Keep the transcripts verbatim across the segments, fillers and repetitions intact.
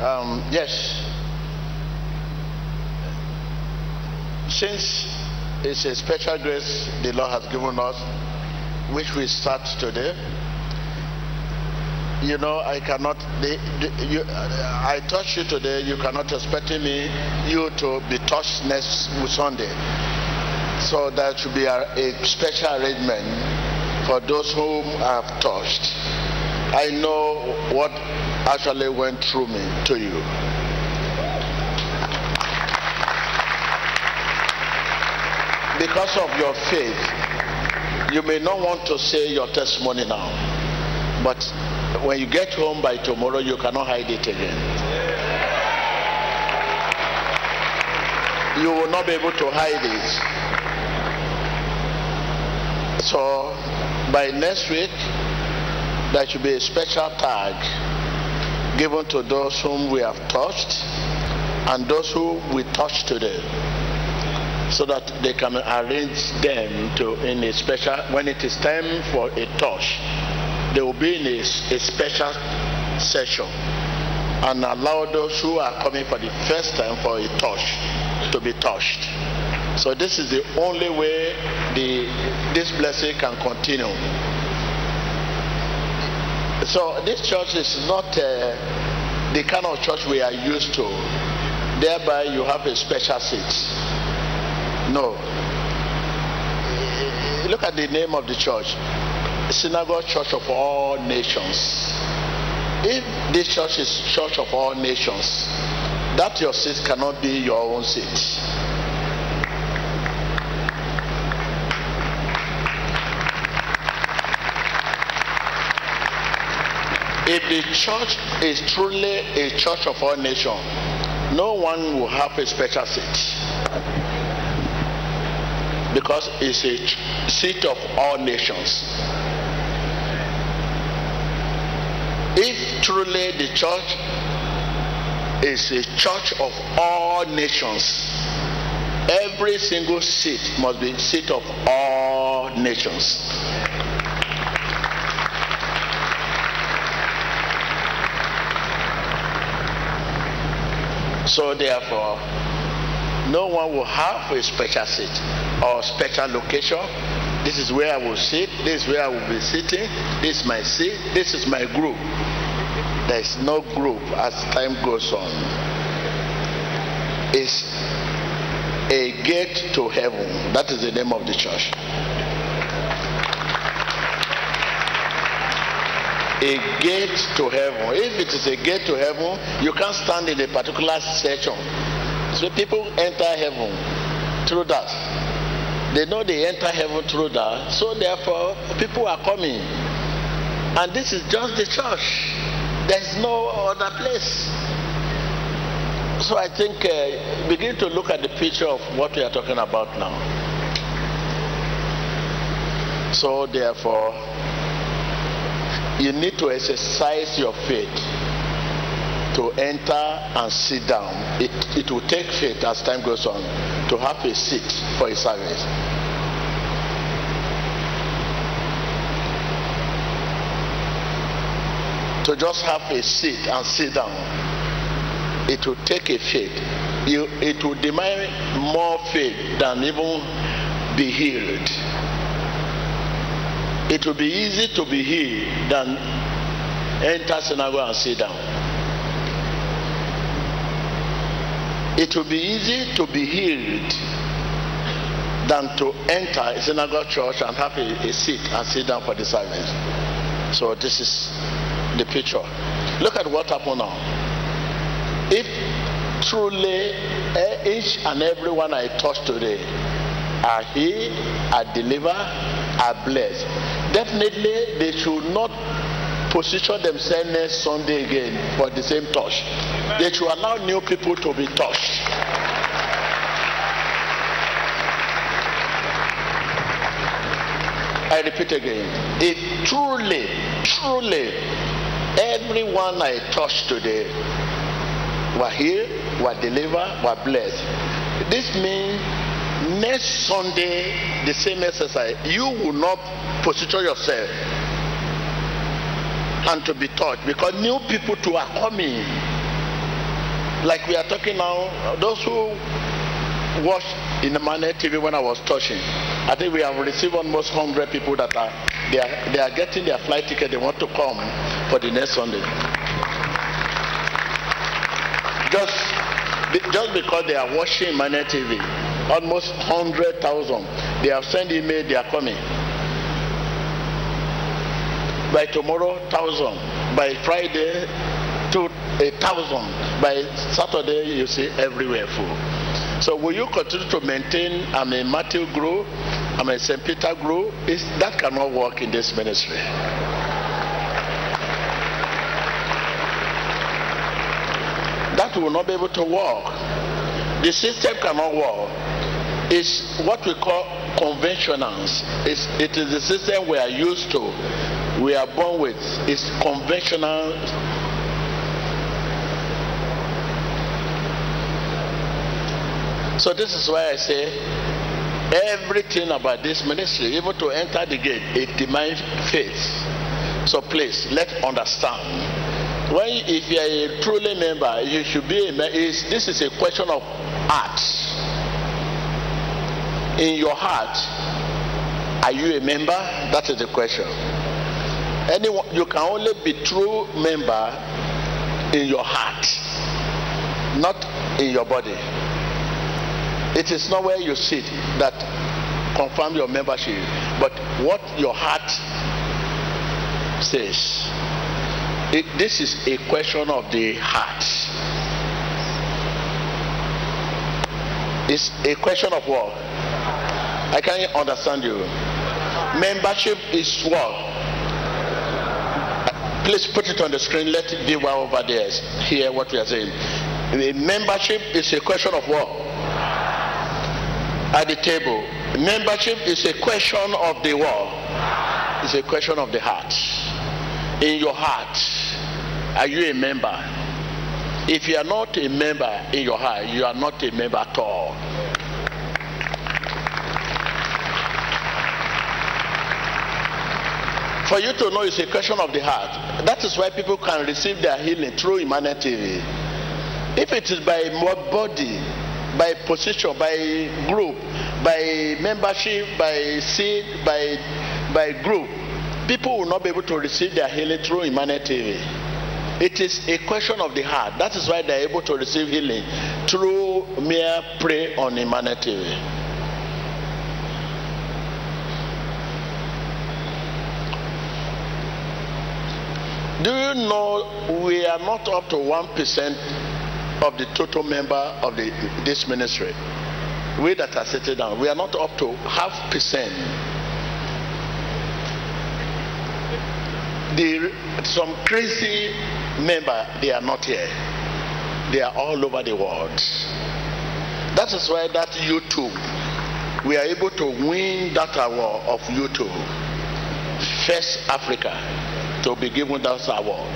Um, yes. Since it's a special grace the Lord has given us, which we start today, you know, I cannot, the, the, you, I touch you today, you cannot expect me, you to be touched next Sunday. So there should be a, a special arrangement for those whom I have touched. I know what actually went through me to you. Because of your faith, you may not want to say your testimony now, but when you get home by tomorrow, you cannot hide it again. You will not be able to hide it. So by next week, there should be a special tag given to those whom we have touched and those who we touched today, so that they can arrange them to in a special, when it is time for a touch, they will be in a, a special session and allow those who are coming for the first time for a touch to be touched. So this is the only way the, this blessing can continue. So this church is not uh, the kind of church we are used to, thereby you have a special seat. No. Look at the name of the church. Synagogue Church of All Nations. If this church is Church of All Nations, that your seat cannot be your own seat. If the church is truly a church of all nations, no one will have a special seat, because it's a seat of all nations. If truly the church is a church of all nations, every single seat must be a seat of all nations. So therefore, no one will have a special seat or special location. This is where I will sit, this is where I will be sitting, this is my seat, this is my group. There is no group as time goes on. It's a gate to heaven. That is the name of the church. A gate to heaven. If it is a gate to heaven, you can't stand in a particular section. So people enter heaven through that. They know they enter heaven through that. So therefore, people are coming. And this is just the church. There's no other place. So I think, uh, begin to look at the picture of what we are talking about now. So therefore, you need to exercise your faith to enter and sit down. It, it will take faith as time goes on to have a seat for a service. To just have a seat and sit down, it will take a faith. You, it will demand more faith than even be healed. It will be easy to be healed than enter synagogue and sit down. It will be easy to be healed than to enter a synagogue church and have a, a seat and sit down for the service. So this is the picture. Look at what happened now. If truly each and every one I touch today are healed, are delivered, are blessed, definitely they should not position themselves next Sunday again for the same touch. Amen. They should allow new people to be touched. I repeat again, if truly, truly, everyone I touched today were healed, were delivered, were blessed, this means next Sunday, the same exercise, you will not position yourself and to be taught, because new people too are coming. like we are talking now, those who watched in the Manet T V when I was touching, I think we have received almost one hundred people that are they, are they are getting their flight ticket. They want to come for the next Sunday. Just, just because they are watching Manet T V, almost one hundred thousand. They have sent email, they are coming. By tomorrow, thousand. By Friday, to a thousand. By Saturday, you see everywhere full. So will you continue to maintain? I'm a Matthew group. I'm a Saint Peter group. It's, that cannot work in this ministry. That will not be able to work. The system cannot work. It's what we call conventionals. It's, it is the system we are used to. We are born with is conventional. So this is why I say everything about this ministry, even to enter the gate, it demands faith. So please, let's understand. When, if you are a truly member, you should be a member. This is a question of heart. In your heart, are you a member? That is the question. Anyone, you can only be true member in your heart, not in your body. It is not where you sit that confirms your membership, but what your heart says. It, this is a question of the heart. It's a question of what? I can't understand you. Membership is what? Please put it on the screen. Let the viewer over there hear what we are saying. The membership is a question of what? At the table. Membership is a question of the what? It's a question of the heart. In your heart, are you a member? If you are not a member in your heart, you are not a member at all. For you to know, it's a question of the heart. That is why people can receive their healing through Imani T V. If it is by body, by position, by group, by membership, by seed, by, by group, people will not be able to receive their healing through Imani T V. It is a question of the heart. That is why they are able to receive healing through mere prayer on Imani T V. Do you know we are not up to one percent of the total member of the, this ministry? We that are sitting down, we are not up to half percent. The, some crazy member, they are not here. They are all over the world. That is why that YouTube, we are able to win that award of YouTube. First Africa to be given that award.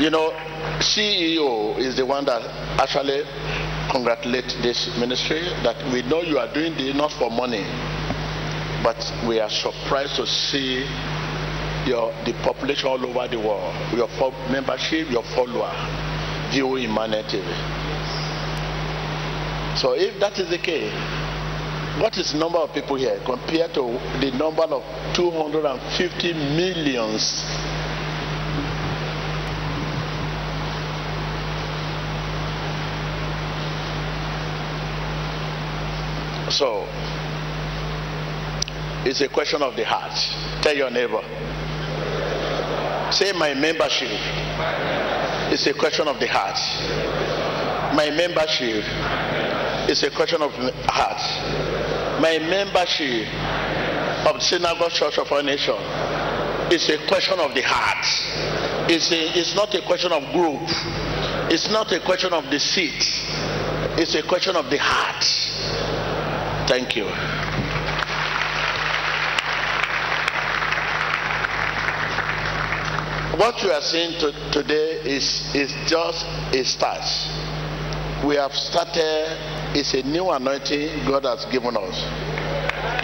You know, C E O is the one that actually congratulates this ministry, that we know you are doing this not for money, but we are surprised to see your, the population all over the world, your membership, your follower, view Imani T V. So if that is the case, what is the number of people here compared to the number of two hundred fifty millions? So, it's a question of the heart. Tell your neighbor. Say, my membership. It's a question of the heart. My membership. It's a question of heart. My membership of Synagogue Church of All Nations is a question of the heart. It's, a, it's not a question of group. It's not a question of the seat. It's a question of the heart. Thank you. What you are seeing to, today is, is just a start. We have started. It's a new anointing God has given us.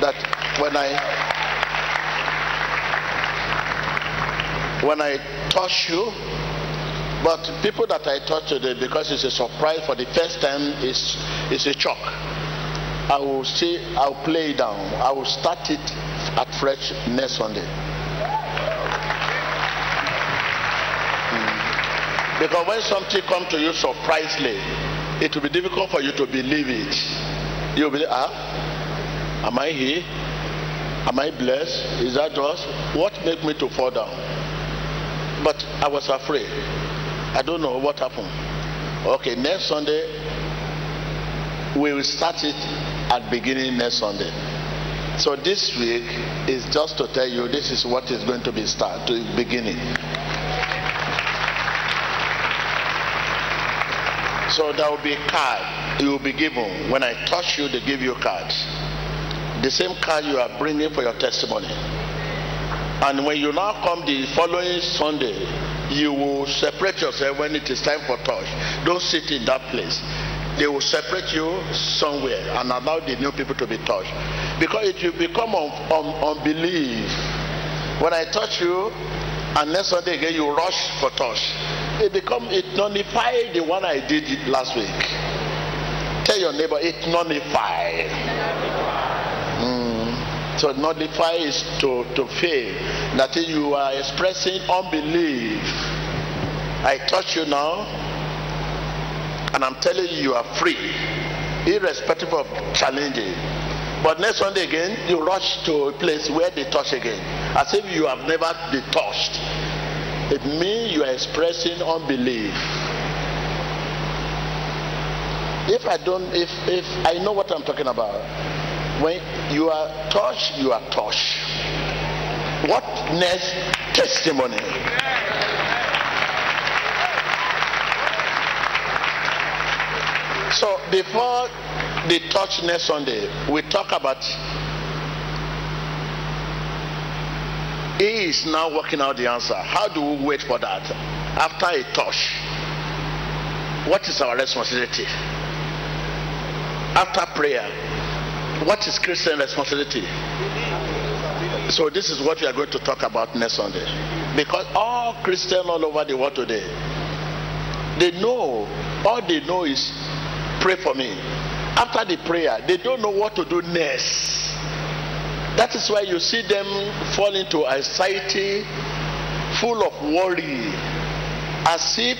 That when I when I touch you. But people that I touch today, because it's a surprise for the first time, is is a shock. I will see, I'll play it down. I will start it at fresh next Sunday. Mm. Because when something comes to you surprisingly, it will be difficult for you to believe it. You'll be like, ah, am I here? Am I blessed? Is that just what made me to fall down? But I was afraid. I don't know what happened. Okay, next Sunday, we will start it at beginning next Sunday. So this week is just to tell you this is what is going to be start to beginning. So there will be a card you will be given. When I touch you, they give you cards. The same card you are bringing for your testimony. And when you now come the following Sunday, you will separate yourself when it is time for touch. Don't sit in that place. They will separate you somewhere and allow the new people to be touched. Because it will become un un unbelief. When I touch you, and next Sunday again you rush for touch. It become, it nullified the one I did it last week. Tell your neighbor, it nullified. So nullify is to, to fail. That is, you are expressing unbelief. I touch you now, and I'm telling you, you are free, irrespective of challenging. But next Sunday again, you rush to a place where they touch again, as if you have never been touched. It means you are expressing unbelief. If I don't, if if I know what I'm talking about. When you are touched, you are touched. What next? Testimony. So before the touch next Sunday, we talk about he is now working out the answer. How do we wait for that? After a touch, what is our responsibility? After prayer, what is Christian responsibility? So this is what we are going to talk about next Sunday. Because all Christians all over the world today, they know, all they know is pray for me. After the prayer, they don't know what to do next. That is why you see them fall into anxiety, full of worry, as if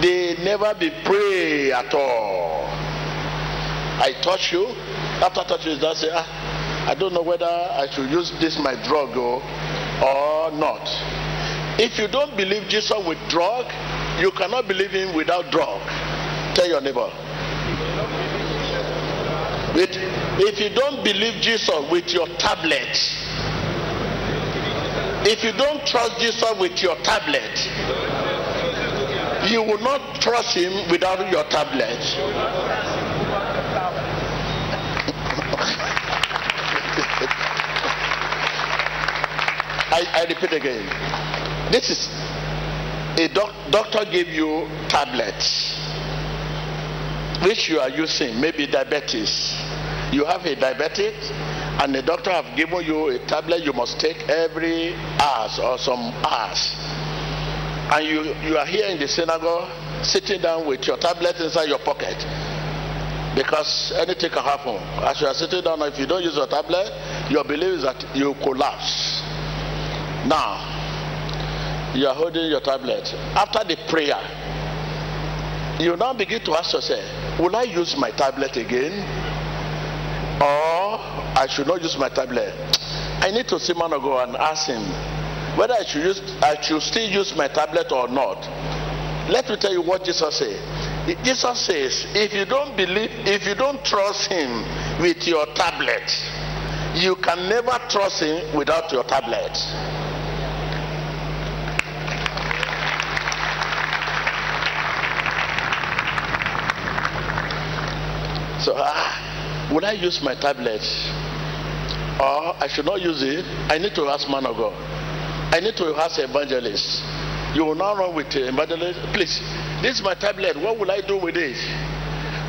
they never be pray at all. I touch you. After touch you, that say, ah, I don't know whether I should use this my drug or, or not. If you don't believe Jesus with drug, you cannot believe him without drug. Tell your neighbor. With, if you don't believe Jesus with your tablet, if you don't trust Jesus with your tablet, you will not trust him without your tablet. I, I repeat again, this is a doc, doctor gave you tablets which you are using, maybe diabetes. You have a diabetic and the doctor have given you a tablet you must take every hour or some hours, and you, you are here in the synagogue sitting down with your tablet inside your pocket, because anything can happen. As you are sitting down, if you don't use your tablet, your belief is that you collapse. Now, you are holding your tablet. After the prayer, you now begin to ask yourself, will I use my tablet again? Or I should not use my tablet. I need to see man ago and ask him whether I should, use, I should still use my tablet or not. Let me tell you what Jesus said. Jesus says, if you don't believe, if you don't trust him with your tablet, you can never trust him without your tablet. So, ah, will I use my tablet? Or I should not use it. I need to ask man of God. I need to ask evangelist. You will not run with the evangelist. Please, this is my tablet. What will I do with it?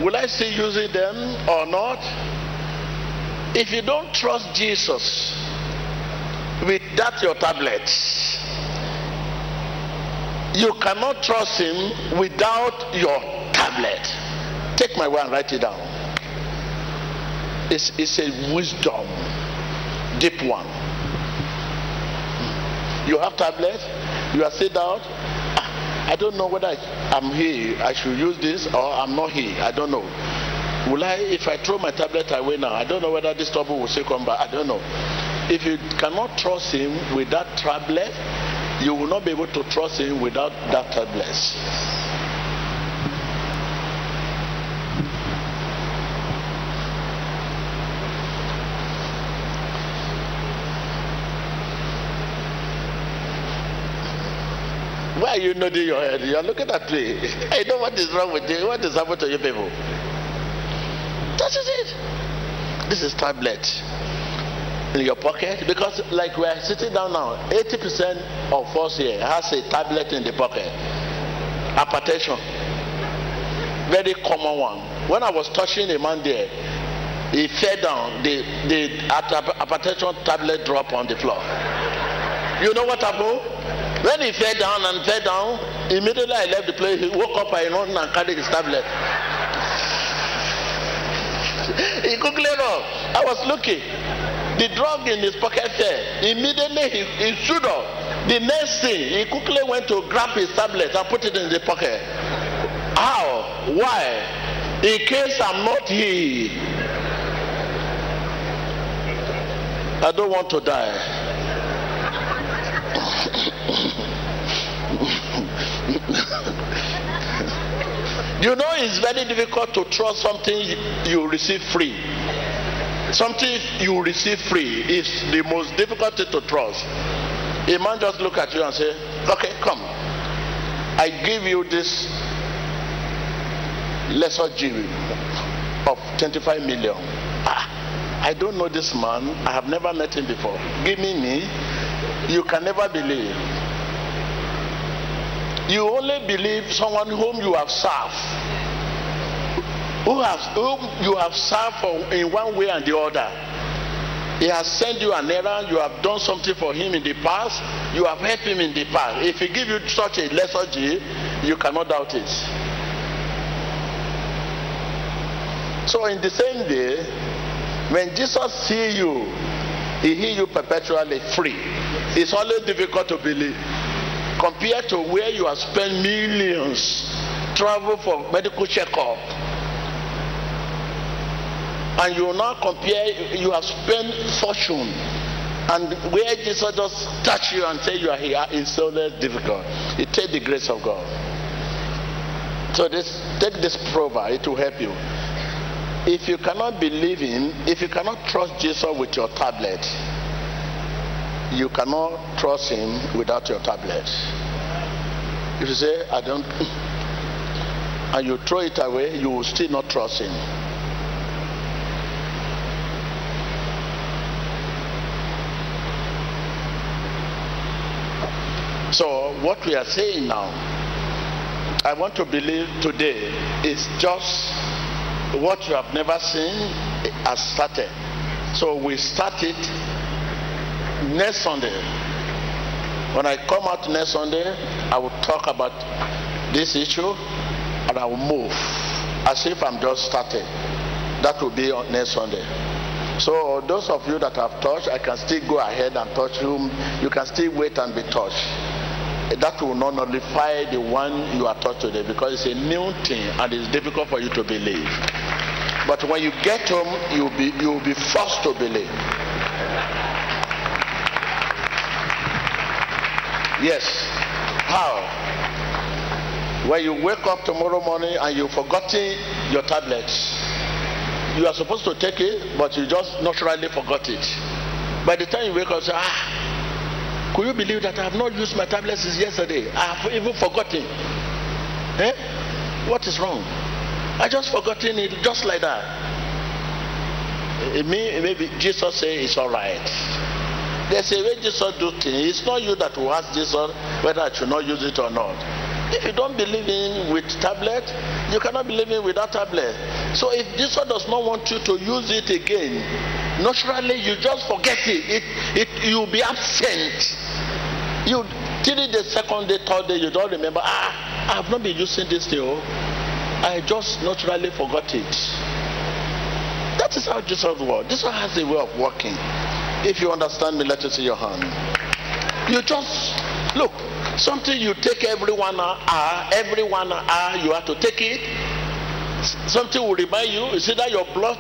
Will I still use it then or not? If you don't trust Jesus with that your tablet. You cannot trust him without your tablet. Take my one, write it down. It's, it's a wisdom, deep one. You have tablet, you are sit down. I don't know whether I'm here, I should use this, or I'm not here, I don't know. Will I, if I throw my tablet away now, I don't know whether this trouble will still come back, I don't know. If you cannot trust him with that tablet, you will not be able to trust him without that tablet. Why are you nodding your head? You are looking at me. I know what is wrong with you. What is happening to you people? That is it. This is tablet in your pocket, because like we are sitting down now, eighty percent of us here has a tablet in the pocket. Hypertension, very common one. When I was touching a man there, he fell down. The the hypertension tablet dropped on the floor. You know what happened? When he fell down and fell down, immediately I left the place. He woke up and ran and carried his tablet. He quickly ran. I was looking. The drug in his pocket fell. Immediately he, he stood up. The next thing, he quickly went to grab his tablet and put it in the pocket. How? Why? In case I'm not here. I don't want to die. You know, it's very difficult to trust something you receive free. Something you receive free is the most difficult thing to trust. A man just look at you and say, okay, come, I give you this lesser G B of twenty-five million. Ah, I don't know this man. I have never met him before. Give me me. You can never believe. You only believe someone whom you have served. Who have, whom you have served for in one way and the other. He has sent you an errand. You have done something for him in the past. You have helped him in the past. If he give you such a lesser G, you cannot doubt it. So in the same day, when Jesus sees you, he hears you perpetually free. It's always difficult to believe. Compared to where you have spent millions, travel for medical checkup, and you now compare, you have spent fortune, and where Jesus just touch you and say you are here, it's so difficult. It takes the grace of God. So this, take this proverb, it will help you. If you cannot believe him, if you cannot trust Jesus with your tablet, you cannot trust him without your tablet. If you say, I don't, and you throw it away, you will still not trust him. So what we are saying now, I want to believe today is just what you have never seen has started. So we start it next Sunday. When I come out next Sunday, I will talk about this issue and I will move as if I'm just starting. That will be on next Sunday. So those of you that have touched, I can still go ahead and touch you. You can still wait and be touched. That will not nullify the one you are taught today, because it's a new thing and it's difficult for you to believe. But when you get home, you'll be you'll be forced to believe. Yes. How? When you wake up tomorrow morning and you've forgotten your tablets, you are supposed to take it, but you just naturally forgot it. By the time you wake up, say, ah. Could you believe that I have not used my tablet since yesterday? I have even forgotten. Eh? What is wrong? I just forgotten it just like that. It may, maybe Jesus say it's all right. They say when Jesus do things, it's not you that will ask Jesus whether I should not use it or not. If you don't believe in with tablet, you cannot believe in without tablet. So if Jesus does not want you to use it again, naturally you just forget it. It, it you'll be absent. You till the second day, third day, you don't remember. Ah, I have not been using this deal. I just naturally forgot it. That is how Jesus works. This one has a way of working. If you understand me, let me see your hand. You just look. Something you take every one hour, every one hour you have to take it. Something will remind you. Is it that your blood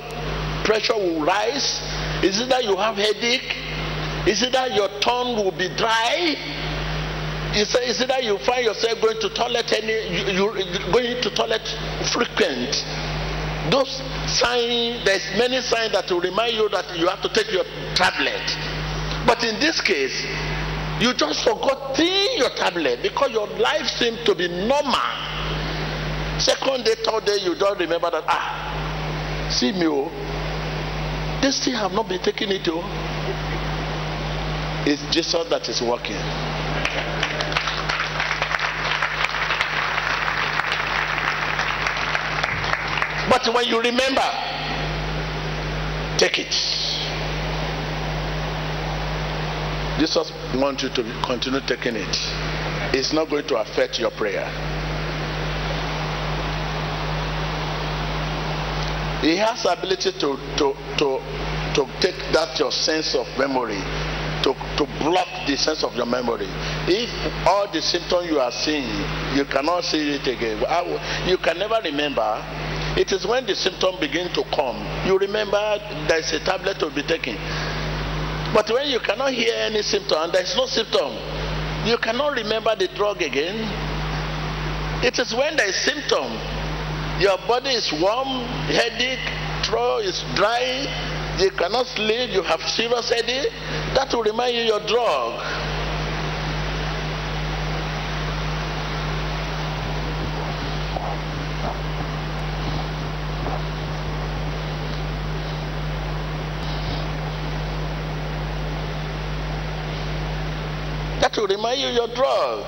pressure will rise? Is it that you have headache? Is it that your tongue will be dry? Is it, is it that you find yourself going to toilet any? You, you going to toilet frequent? Those signs. There's many signs that will remind you that you have to take your tablet. But in this case, you just forgot your tablet because your life seemed to be normal. Second day, third day, you don't remember that. Ah, see me, oh, they still have not been taking it, oh. It's Jesus that is working. But when you remember, take it. Jesus wants you to continue taking it. It's not going to affect your prayer. He has the ability to, to, to, to take that your sense of memory, to, to block the sense of your memory. If all the symptoms you are seeing, you cannot see it again. You can never remember. It is when the symptoms begin to come. You remember there is a tablet to be taken. But when you cannot hear any symptom, and there is no symptom, you cannot remember the drug again. It is when there is symptom, your body is warm, headache, throat is dry, you cannot sleep, you have serious headache, that will remind you your drug. To remind you your drug.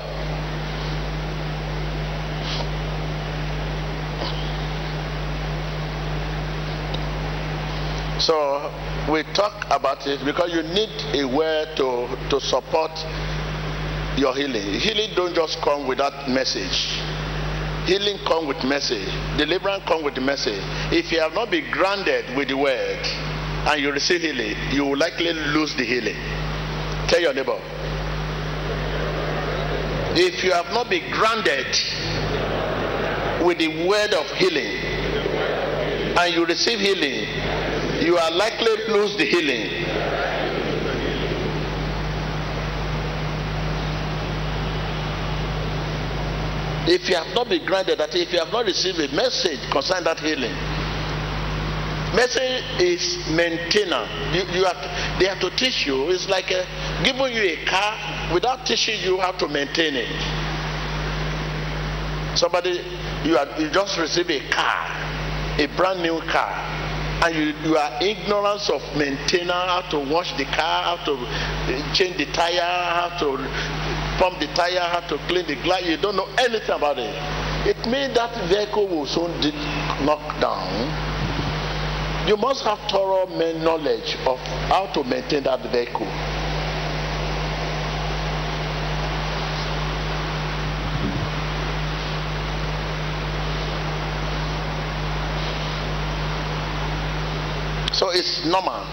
So we talk about it because you need a way to, to support your healing. Healing don't just come without message. Healing comes with message. Deliverance comes with message. If you have not been grounded with the word and you receive healing, you will likely lose the healing. Tell your neighbor. If you have not been grounded with the word of healing and you receive healing, you are likely to lose the healing. If you have not been grounded, that if you have not received a message concerning that healing, message is maintainer. You, you have, they have to teach you. It's like a, giving you a car without teaching you how to maintain it. Somebody, you, are, you just receive a car, a brand new car, and you, you are ignorant of maintainer, how to wash the car, how to change the tire, how to pump the tire, how to clean the glass. You don't know anything about it. It means that vehicle will soon knock down. You must have thorough knowledge of how to maintain that vehicle. So it's normal.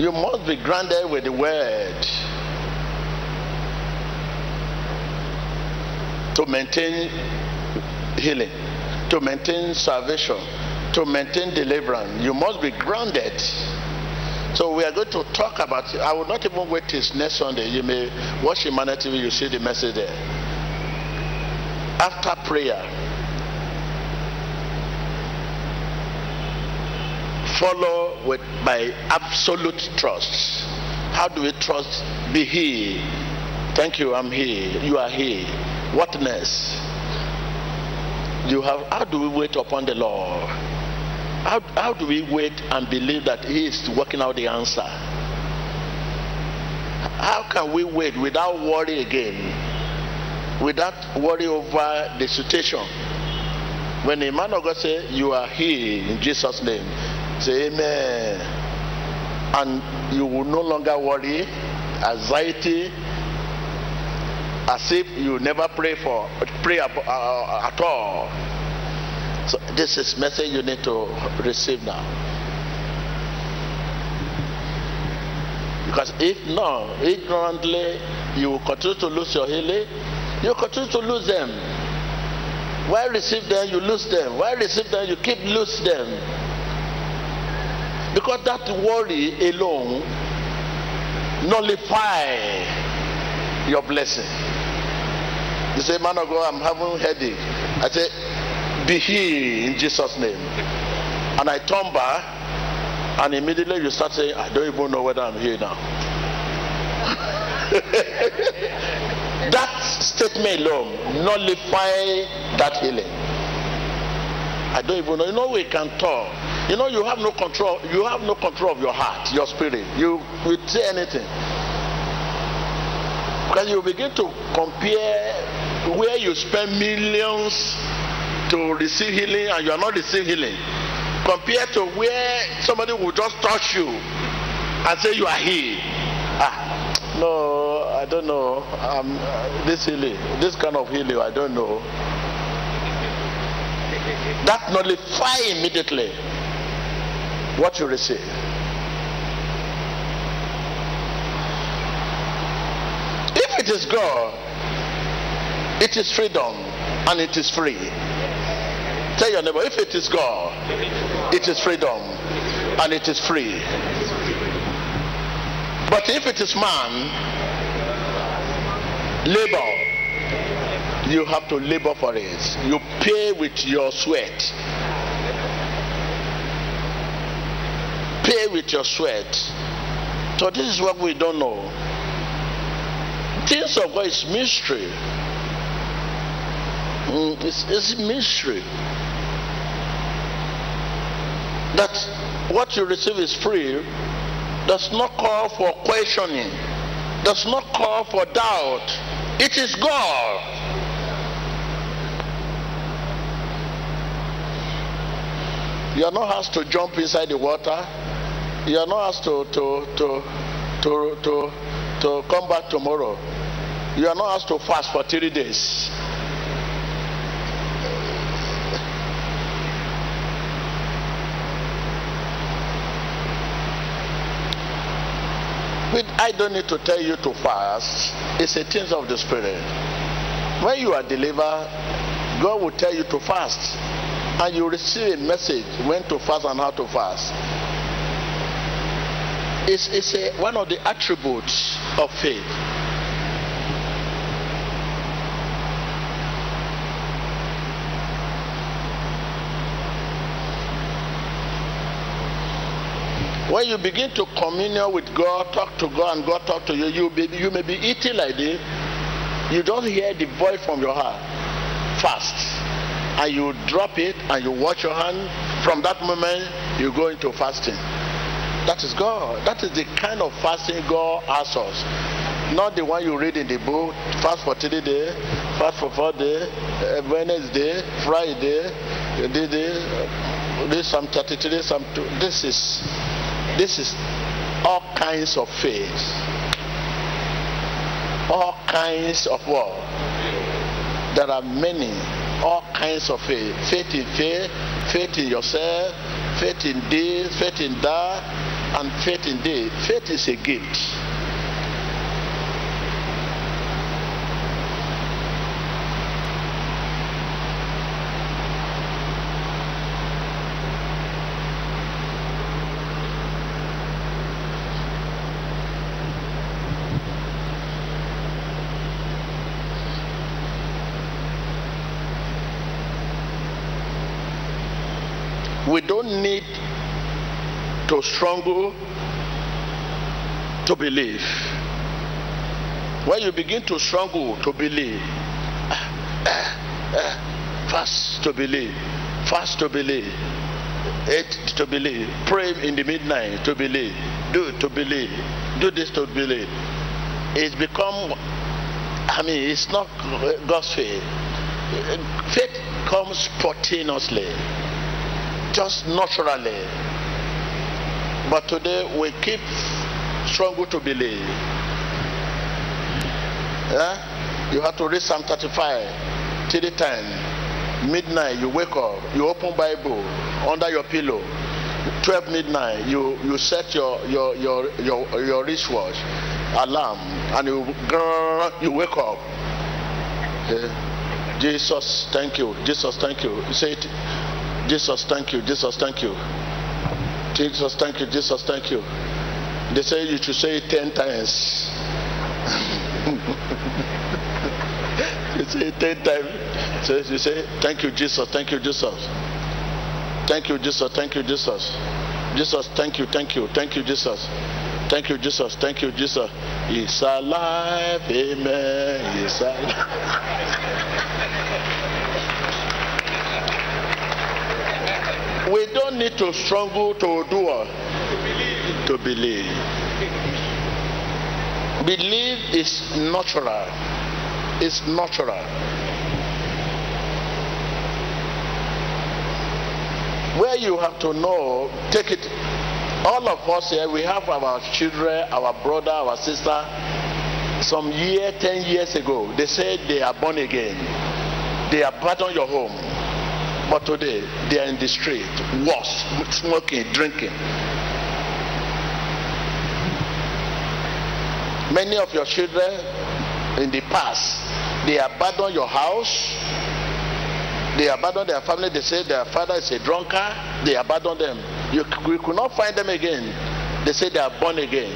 You must be grounded with the word to maintain healing, to maintain salvation, to maintain deliverance. You must be grounded. So we are going to talk about it. I will not even wait till next Sunday. You may watch Imani T V. You see the message there. After prayer, follow with by absolute trust. How do we trust? Be here. Thank you. I'm here. You are here. What next? You have. How do we wait upon the Lord? How, how do we wait and believe that he is working out the answer? How can we wait without worry again? Without worry over the situation? When a man of God says, you are here in Jesus' name, say amen. and you will no longer worry, anxiety, as if you never pray for pray uh, at all. So this is message you need to receive now. Because if not, ignorantly, you will continue to lose your healing. You continue to lose them. Why receive them? You lose them. Why receive them? You keep losing them. Because that worry alone nullify your blessing. You say, man of God, I'm having headache. I say, be healed in Jesus' name. And I turn back. And immediately you start saying, I don't even know whether I'm here now. That statement alone nullifies that healing. I don't even know. You know, we can talk. You know, you have no control. You have no control of your heart, your spirit. You will say anything. Because you begin to compare where you spend millions to receive healing and you are not receiving healing, compared to where somebody will just touch you and say you are healed. Ah, no, I don't know. Um, this healing, this kind of healing, I don't know. That nullifies immediately what you receive. If it is God, it is freedom and it is free. Tell your neighbor, if it is God, it is freedom and it is free. But if it is man, labor, you have to labor for it. You pay with your sweat. Pay with your sweat. So this is what we don't know. Things of God is mystery. Mm, it's, it's mystery. That what you receive is free does not call for questioning, does not call for doubt. It is God. You are not asked to jump inside the water. You are not asked to to to to to, to come back tomorrow. You are not asked to fast for three days. I don't need to tell you to fast. It's a thing of the spirit. When you are delivered, God will tell you to fast, and you receive a message when to fast and how to fast. It's, it's a, one of the attributes of faith. When you begin to communion with God, talk to God, and God talk to you, you, be, you may be eating like this. You don't hear the voice from your heart. Fast. And you drop it, and you wash your hand. From that moment, you go into fasting. That is God. That is the kind of fasting God asks us. Not the one you read in the book, fast for three days, fast for four days, Wednesday, Friday, this, some thirty-three, some two. This is... This is all kinds of faith. All kinds of what? There are many. All kinds of faith. Faith in faith, faith in yourself, faith in this, faith in that, and faith in this. Faith is a gift. We don't need to struggle to believe. When you begin to struggle to believe, uh, uh, uh, fast to believe, fast to believe, eat to believe, pray in the midnight to believe, do to believe, do this to believe, it's become, I mean, it's not God's faith. Faith comes spontaneously. Just naturally. But today we keep struggle to believe. Yeah? You have to read Psalm thirty-five till the time. Midnight you wake up, you open Bible under your pillow. twelve midnight you, you set your your your your, your wristwatch alarm and you you wake up. Okay. Jesus, thank you. Jesus, thank you. You say it. Jesus, thank you. Jesus, thank you. Jesus, thank you. Jesus, thank you. They say you should say it ten times. You say it ten times. So you say, thank you, Jesus. Thank you, Jesus. Thank you, Jesus. Thank you, Jesus. Jesus, thank you, thank you, thank you, Jesus. Thank you, Jesus. Thank you, Jesus. He's alive, amen. He's alive. We don't need to struggle to do what? To believe. Believe is natural. It's natural. Where you have to know, take it. All of us here, we have our children, our brother, our sister. Some year, ten years ago, they said they are born again. They are back on your home. But today, they are in the street, worse, smoking, drinking. Many of your children in the past, they abandon your house. They abandon their family. They say their father is a drunkard. They abandon them. You, you could not find them again. They say they are born again.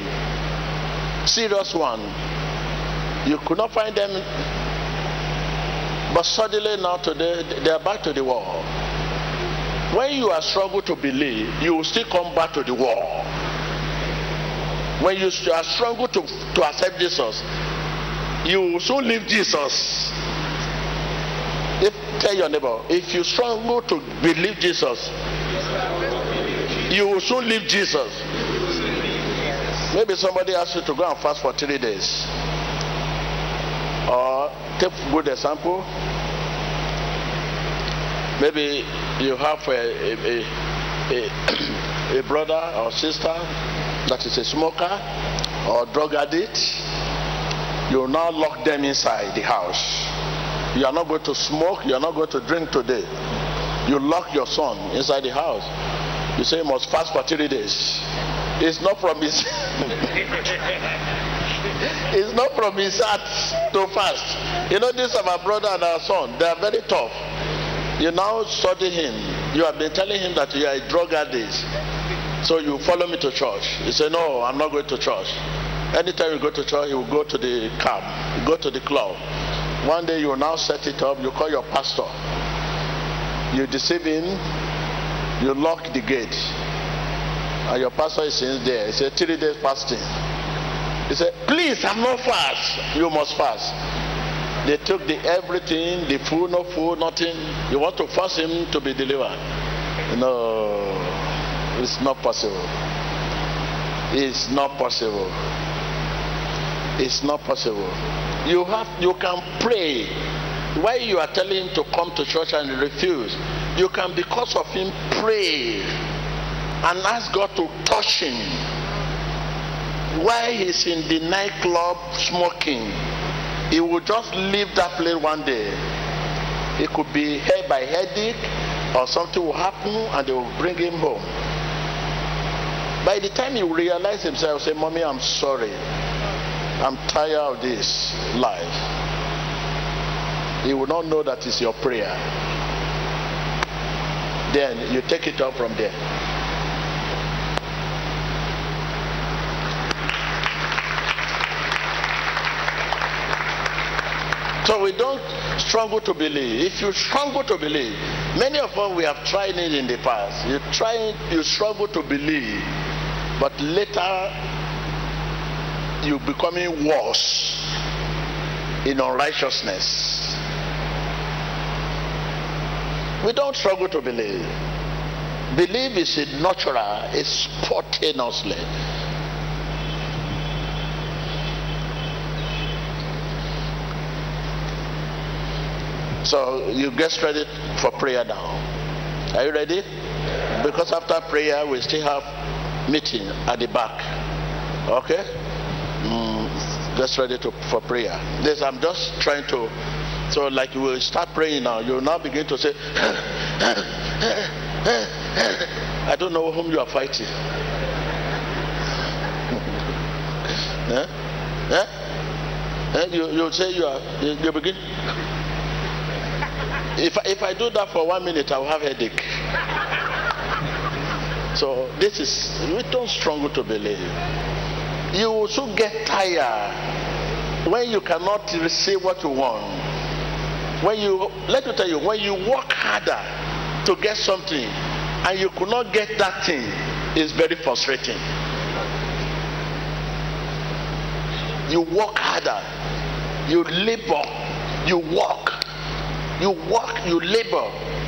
Serious one. You could not find them. But suddenly now today, they are back to the world. When you are struggling to believe, you will still come back to the world. When you are struggling to, to accept Jesus, you will soon leave Jesus. If, tell your neighbor, if you struggle to believe Jesus, you will soon leave Jesus. Maybe somebody asks you to go and fast for three days. Or take a good example. Maybe you have a, a, a, a, a brother or sister that is a smoker or drug addict. You now lock them inside the house. You are not going to smoke, you are not going to drink today. You lock your son inside the house. You say he must fast for three days. It's not from his it's not from his heart to fast. You know, this is our brother and our son. They are very tough. You now study him. You have been telling him that you are a drug addict. So you follow me to church. You say, no, I'm not going to church. Anytime you go to church, you will go to the camp, you go to the club. One day you now set it up, you call your pastor. You deceive him, you lock the gate. And your pastor is in there. He said, three days fasting. He said, please, I'm not fast. You must fast. They took the everything, the food, no food, nothing. You want to force him to be delivered. No, it's not possible. It's not possible. It's not possible. You have, you can pray. Why you are telling him to come to church and he refuse? You can, because of him, pray and ask God to touch him. While he's in the nightclub smoking, he will just leave that place one day. It could be head by headache or something will happen and they will bring him home. By the time he realize himself, say, "Mommy, I'm sorry. I'm tired of this life." He will not know that it's your prayer. Then you take it up from there. So we don't struggle to believe. If you struggle to believe, many of us, we have tried it in the past. You try, you struggle to believe, but later you're becoming worse in unrighteousness. We don't struggle to believe. Believe is a natural, it's spontaneously. So you get ready for prayer now. Are you ready? Because after prayer we still have meeting at the back. Okay? Mm, just ready to, for prayer. This, I'm just trying to, so like you will start praying now, you will now begin to say, I don't know whom you are fighting. eh? Eh? Eh? You, you say you are, you, you begin. If, if I do that for one minute, I will have a headache. So this is, we don't struggle to believe. You will soon get tired when you cannot receive what you want. When you, let me tell you, when you work harder to get something and you could not get that thing, it's very frustrating. You work harder, you labor, you work, you work, you labor,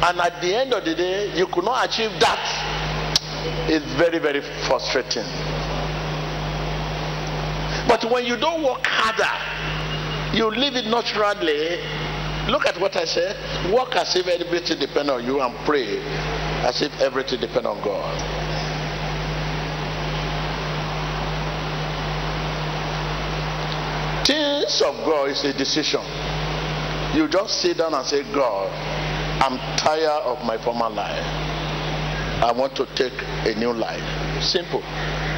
and at the end of the day, you could not achieve that. It's very, very frustrating. But when you don't work harder, you live it naturally. Look at what I said. Work as if everything depends on you, and pray as if everything depends on God. Things of God is a decision. You just sit down and say, God, I'm tired of my former life. I want to take a new life. Simple.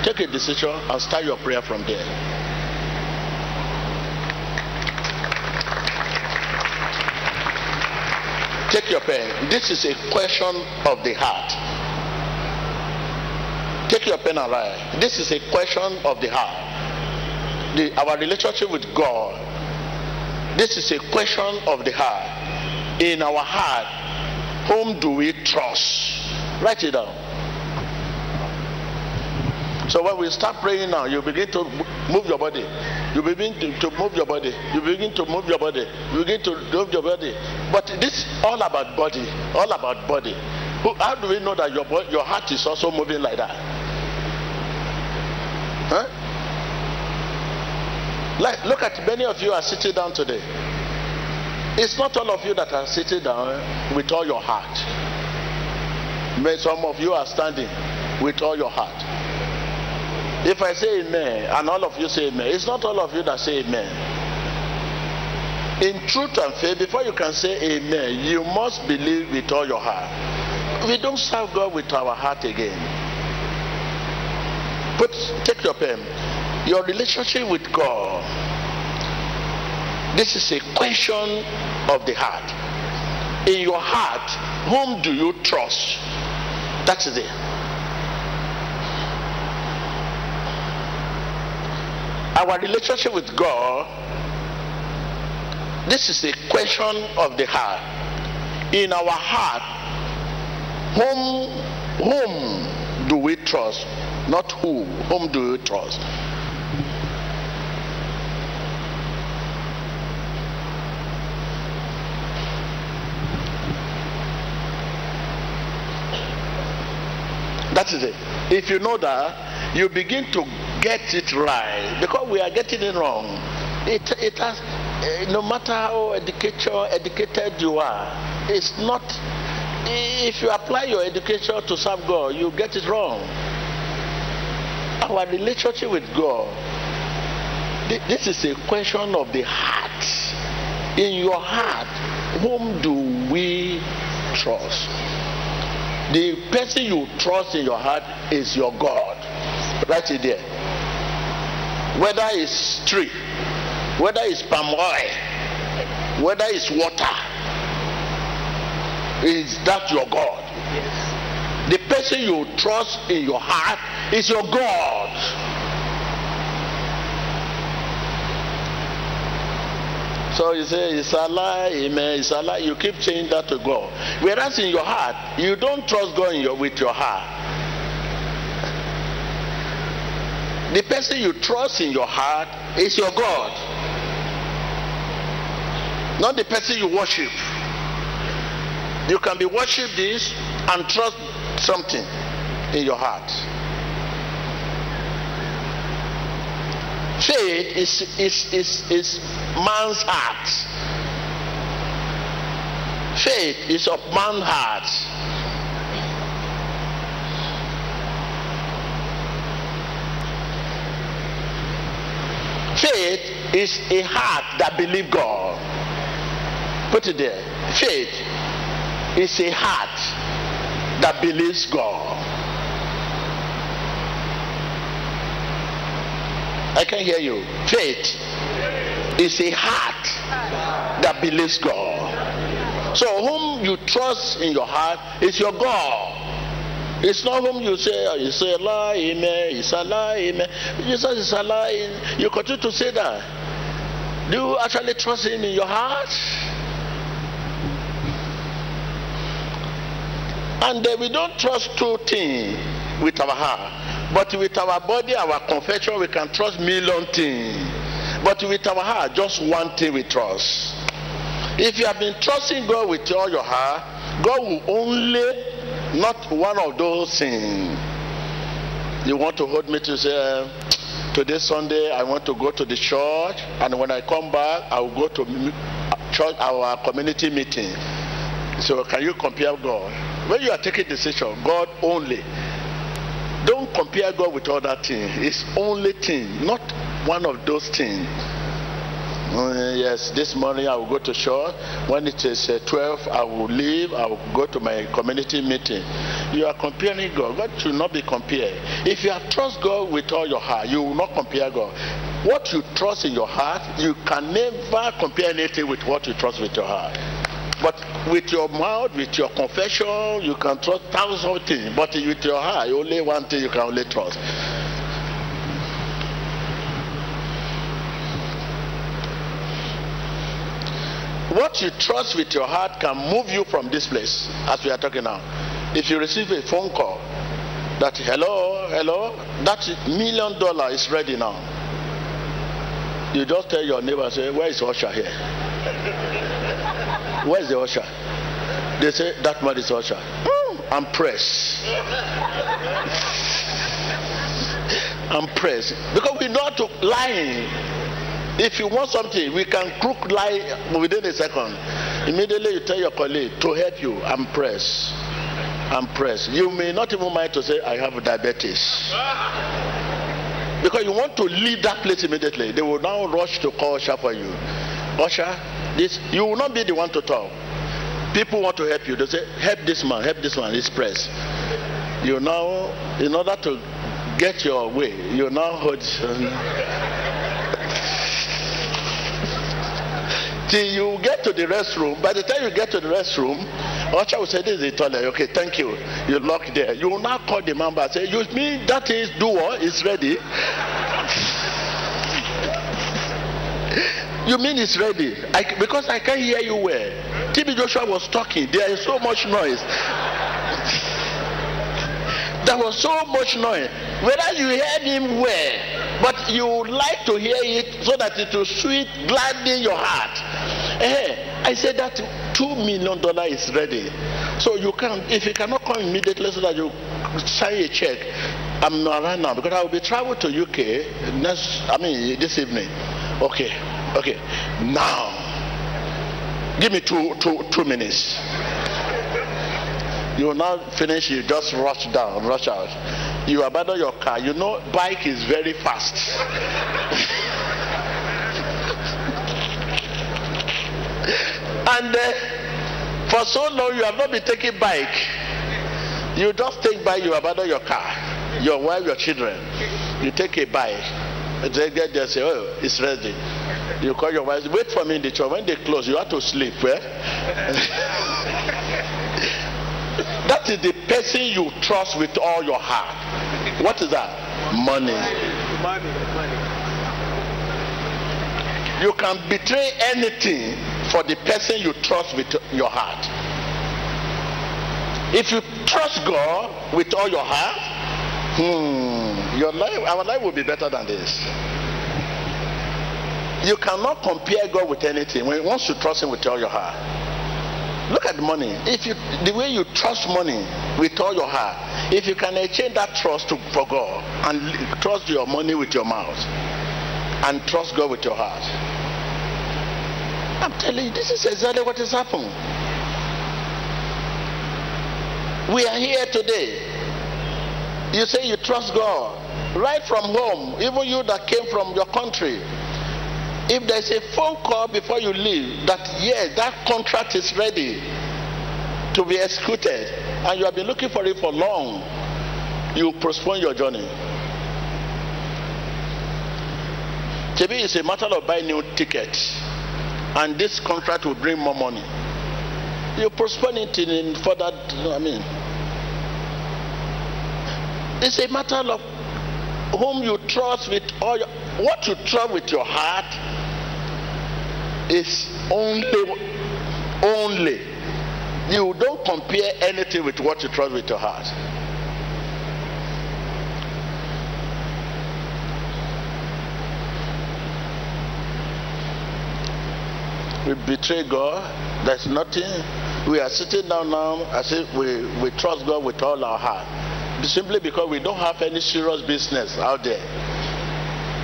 Take a decision and start your prayer from there. Take your pen. This is a question of the heart. Take your pen and write. This is a question of the heart. The, our relationship with God. This is a question of the heart. In our heart, whom do we trust? Write it down. So when we start praying now, you begin to move your body. You begin to, to move your body. You begin to move your body. You begin to move your body. But this is all about body. All about body. How do we know that your, your heart is also moving like that? Huh? Like, look at many of you are sitting down today. It's not all of you that are sitting down with all your heart. Some of you are standing with all your heart. If I say amen and all of you say amen, it's not all of you that say amen. In truth and faith, before you can say amen, you must believe with all your heart. We don't serve God with our heart again. Put, take your pen. Your relationship with God. This is a question of the heart. In your heart, whom do you trust? That is it. Our relationship with God, this is a question of the heart. In our heart, whom, whom do we trust? Not who, whom do we trust? That is it. If you know that, you begin to get it right, because we are getting it wrong. It, it has, no matter how education, educated you are, it's not, if you apply your education to serve God, you get it wrong. Our relationship with God, this is a question of the heart. In your heart, whom do we trust? The person you trust in your heart is your God. Right in there. Whether it's tree, whether it's palm oil, whether it's water, is that your God? Yes. The person you trust in your heart is your God. So you say, it's Allah, amen, it's Allah. You keep saying that to God. Whereas in your heart, you don't trust God in your, with your heart. The person you trust in your heart is your God. Not the person you worship. You can be worship this and trust something in your heart. Faith is, is, is, is man's heart. Faith is of man's heart. Faith is a heart that believes God. Put it there. Faith is a heart that believes God. I can hear you. Faith is a heart that believes God. So whom you trust in your heart is your God. It's not whom you say, oh, you say, Allah, amen, it's Allah, amen. Jesus is Allah. You continue to say that. Do you actually trust him in your heart? And uh, we don't trust two things with our heart. But with our body, our confession, we can trust a million things. But with our heart, just one thing we trust. If you have been trusting God with all your heart, God will only... not one of those things. You want to hold me to say, uh, today Sunday I want to go to the church, and when I come back I will go to church, our community meeting. So can you compare God? When you are taking decision, God only. Don't compare God with other things. It's only thing, not one of those things. Uh, yes, this morning I will go to church. When it is uh, twelve, I will leave. I will go to my community meeting. You are comparing God. God should not be compared. If you have trust God with all your heart, you will not compare God. What you trust in your heart, you can never compare anything with what you trust with your heart. But with your mouth, with your confession, you can trust thousands of things. But with your heart, only one thing you can only trust. What you trust with your heart can move you from this place, as we are talking now. If you receive a phone call that, hello, hello, that million dollar is ready now. You just tell your neighbor, say, where is Usher here? Where is the Usher? They say, that man is Usher. Mm, I'm pressed. I'm pressed. Because we know how to lie. If you want something, we can crook lie within a second. Immediately you tell your colleague to help you. I'm pressed. I'm pressed. You may not even mind to say I have diabetes. Because you want to leave that place immediately. They will now rush to call Usher for you. Usher, this, you will not be the one to talk. People want to help you. They say, help this man, help this man. He's pressed. You now, in order to get your way, you now hold... Till you get to the restroom. By the time you get to the restroom, Usher will say, this is the toilet. Okay, thank you. You lock there. You will now call the member and say, you mean that is door is ready? You mean it's ready? I, because I can't hear you well. T B Joshua was talking. There is so much noise. There was so much noise. Whether you heard him well, but you would like to hear it so that it will sweet, gladden your heart. Hey, I said that two million dollars is ready. So you can, if you cannot come immediately so that you sign a check, I'm not around now because I will be traveling to U K next, I mean this evening. Okay, okay. Now, give me two, two, two minutes. You will not finish, you just rush down, rush out. You abandon your car. You know, bike is very fast. And uh, for so long, you have not been taking bike. You just take bike, you abandon your car, your wife, your children. You take a bike. They get there and say, oh, it's ready. You call your wife, wait for me in the church. When they close, you have to sleep. Eh? That is the person you trust with all your heart. What is that? Money. Money. Money. You can betray anything for the person you trust with your heart. If you trust God with all your heart, hmm, your life, our life will be better than this. You cannot compare God with anything when once you trust him with all your heart. Look at money. If you, the way you trust money with all your heart, if you can exchange that trust to, for God and trust your money with your mouth and trust God with your heart. I'm telling you, this is exactly what has happened. We are here today. You say you trust God right from home, even you that came from your country. If there's a phone call before you leave that yes, that contract is ready to be executed and you have been looking for it for long, you postpone your journey. T B is a matter of buying new tickets, and this contract will bring more money. You postpone it in for that. I mean, it's a matter of whom you trust with all your, what you trust with your heart is only only. You don't compare anything with what you trust with your heart. We betray God. There's nothing. We are sitting down now as if we, we trust God with all our heart, simply because we don't have any serious business out there.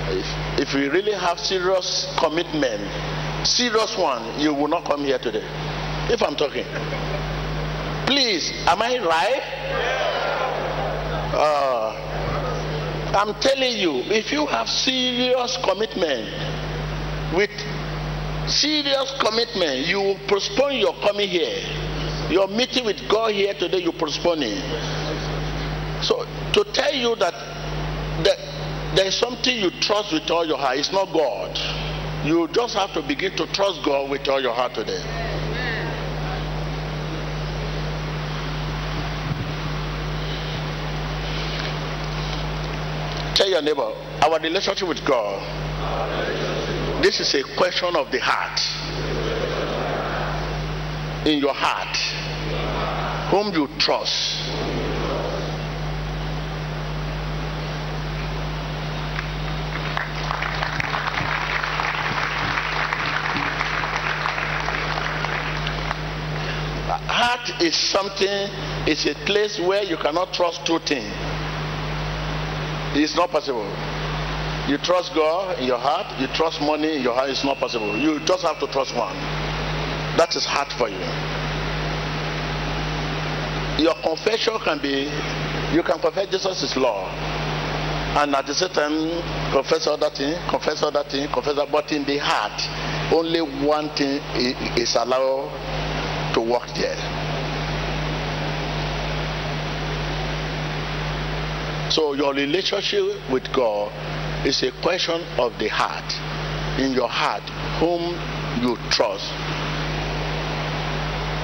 If, if we really have serious commitment, serious one, you will not come here today. If I'm talking, please, am I right? Uh, I'm telling you, if you have serious commitment, with serious commitment, you postpone your coming here. Your meeting with God here today, you postpone it. So to tell you that, that there is something you trust with all your heart, it's not God. You just have to begin to trust God with all your heart today. Tell your neighbor, our relationship with God, this is a question of the heart. In your heart, whom you trust. Heart is something, it's a place where you cannot trust two things. It's not possible. You trust God in your heart, you trust money in your heart, it's not possible. You just have to trust one. That is hard for you. Your confession can be, you can confess Jesus is Lord, and at the same time confess other thing, confess other thing, confess that, but in the heart, only one thing is allowed to work there. So your relationship with God, it's a question of the heart. In your heart, whom you trust.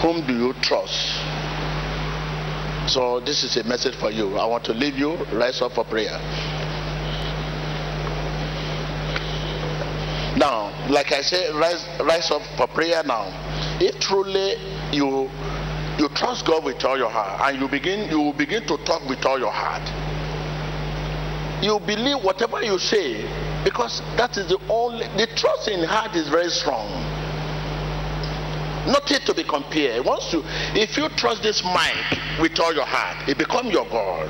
Whom do you trust? So this is a message for you. I want to leave you. Rise up for prayer. Now, like I said, rise, rise up for prayer now. If truly you you trust God with all your heart, and you begin you will begin to talk with all your heart. You believe whatever you say, because that is the only, the trust in heart is very strong. Nothing to be compared. Once you, if you trust this mic with all your heart, it becomes your God.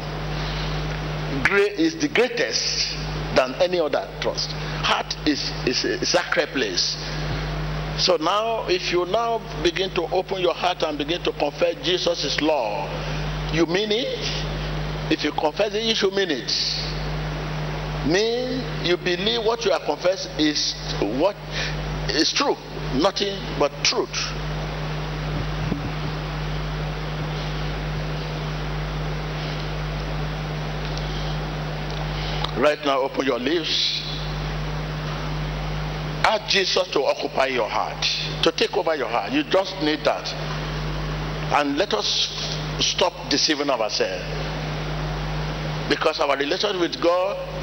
Great is the greatest than any other trust. Heart is is a sacred place. So now, if you now begin to open your heart and begin to confess Jesus is Lord, you mean it. If you confess it, you should mean it. Mean you believe what you are confessed is what is true, nothing but truth. Right now, open your lips. Ask Jesus to occupy your heart, to take over your heart. You just need that. And let us stop deceiving ourselves. Because our relationship with God,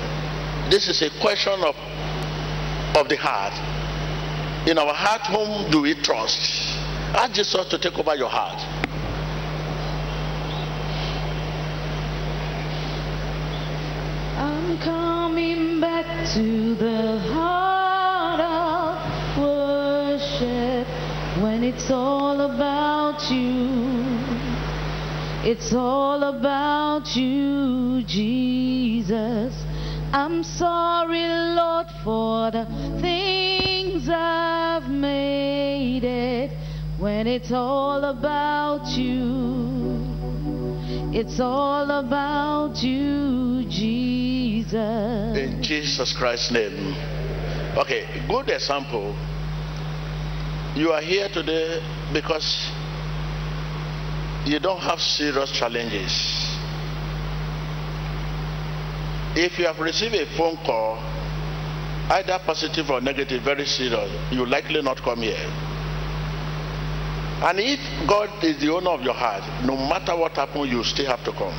this is a question of of the heart. In our heart, whom do we trust? Ask Jesus to take over your heart. I'm coming back to the heart of worship when it's all about you. It's all about you, Jesus. I'm sorry, Lord, for the things I've made it when it's all about you. It's all about you, Jesus. In Jesus Christ's name, Okay, good example. You are here today because you don't have serious challenges. If you have received a phone call, either positive or negative, very serious, you likely not come here. And if God is the owner of your heart, no matter what happens, you still have to come.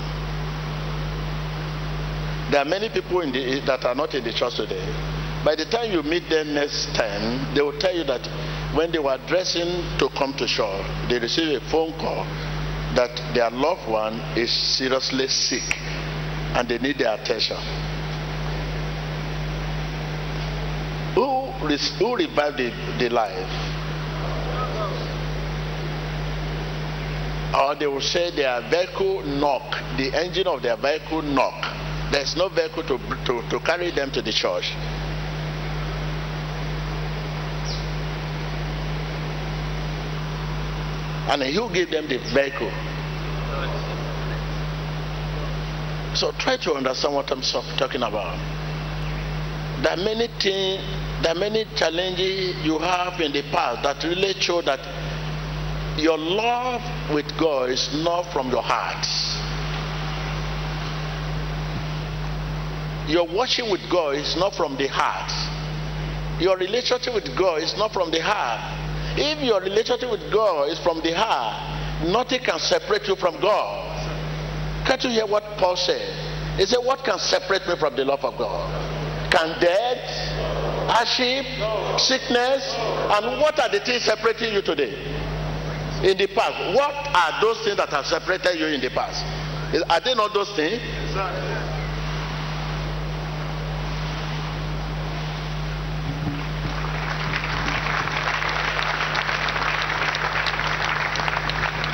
There are many people in the, that are not in the church today. By the time you meet them next time, they will tell you that when they were dressing to come to shore, they received a phone call that their loved one is seriously sick and they need their attention. Who, who revived the, the life? Or they will say their vehicle knocked, the engine of their vehicle knocked. There's no vehicle to, to, to carry them to the church. And you give them the vehicle. So try to understand what I'm talking about. There are many things, there are many challenges you have in the past that really show that your love with God is not from your heart. Your worship with God is not from the heart. Your relationship with God is not from the heart. If your relationship with God is from the heart, nothing can separate you from God. Can't you hear what Paul said? He said, what can separate me from the love of God? Can death, hardship, sickness, and what are the things separating you today? In the past, what are those things that have separated you in the past? Are they not those things?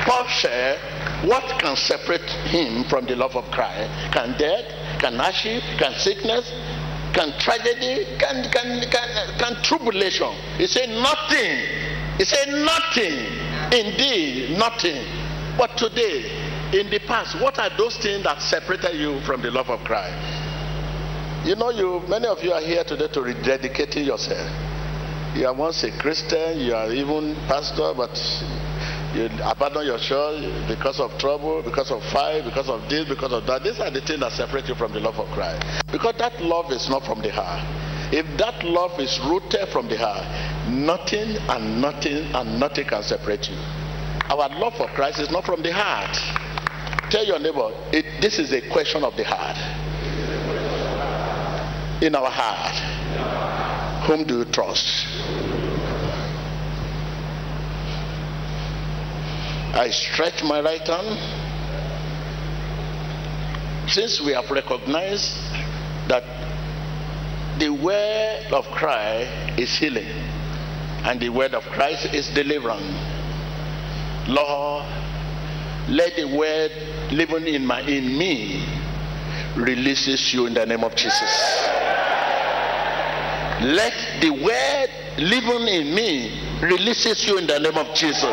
Paul said, what can separate him from the love of Christ? Can death, can hardship, can sickness, can tragedy, can, can, can, can tribulation? He said nothing. He said nothing. Indeed, nothing. But today, in the past, what are those things that separated you from the love of Christ? You know, you many of you are here today to rededicate yourself. You are once a Christian, you are even pastor, but you abandon your church because of trouble, because of fire, because of this, because of that. These are the things that separate you from the love of Christ. Because that love is not from the heart. If that love is rooted from the heart, nothing and nothing and nothing can separate you. Our love for Christ is not from the heart. Tell your neighbor, it, this is a question of the heart. In our heart, whom do you trust? I stretch my right hand. Since we have recognized that the word of Christ is healing and the word of Christ is deliverance, Lord, let the word living in my in me releases you in the name of Jesus. Let the word living in me releases you in the name of Jesus.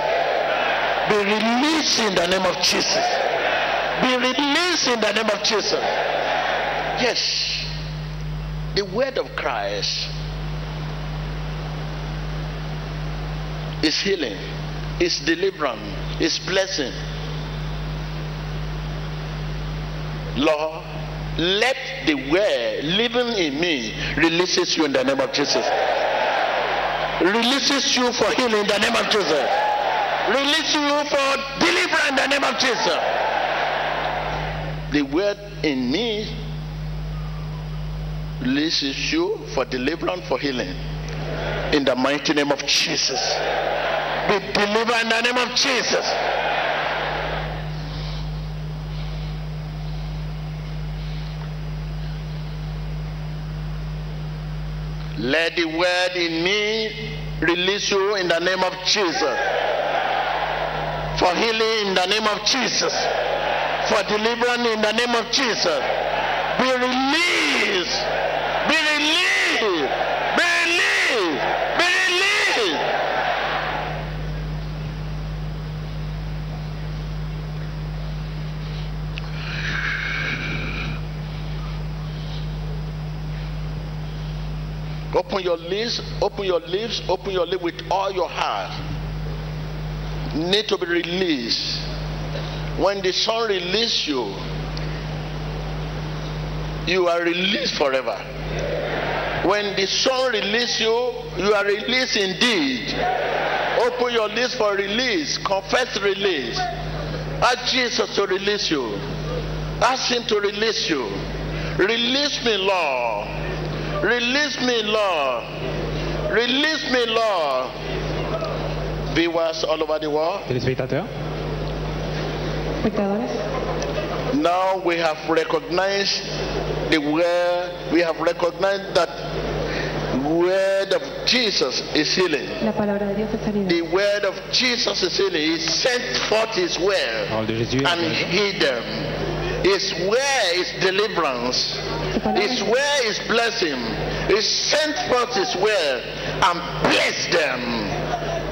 Be released in the name of Jesus. Be released in the name of Jesus. Yes. The word of Christ is healing, is deliverance, is blessing. Lord, let the word living in me releases you in the name of Jesus. Releases you for healing in the name of Jesus. Releases you for deliverance in the name of Jesus. The word in me releases you for deliverance, for healing. In the mighty name of Jesus. Be delivered in the name of Jesus. Let the word in me release you in the name of Jesus. For healing in the name of Jesus. For deliverance in the name of Jesus. Be released. Be relieved. Be relieved. Be relieved. Open your lips, open your lips, open your lips with all your heart. Need to be released. When the Son releases you, you are released forever. When the Son releases you, you are released indeed. Open your lips for release. Confess release. Ask Jesus to release you. Ask him to release you. Release me, Lord. Release me, Lord. Release me, Lord. Viewers all over the world. Now we have recognized the word. We have recognized that word of Jesus is healing. The word of Jesus is healing. He sent forth his word and healed them. His word is deliverance. His word is blessing. He sent forth his word and blessed them.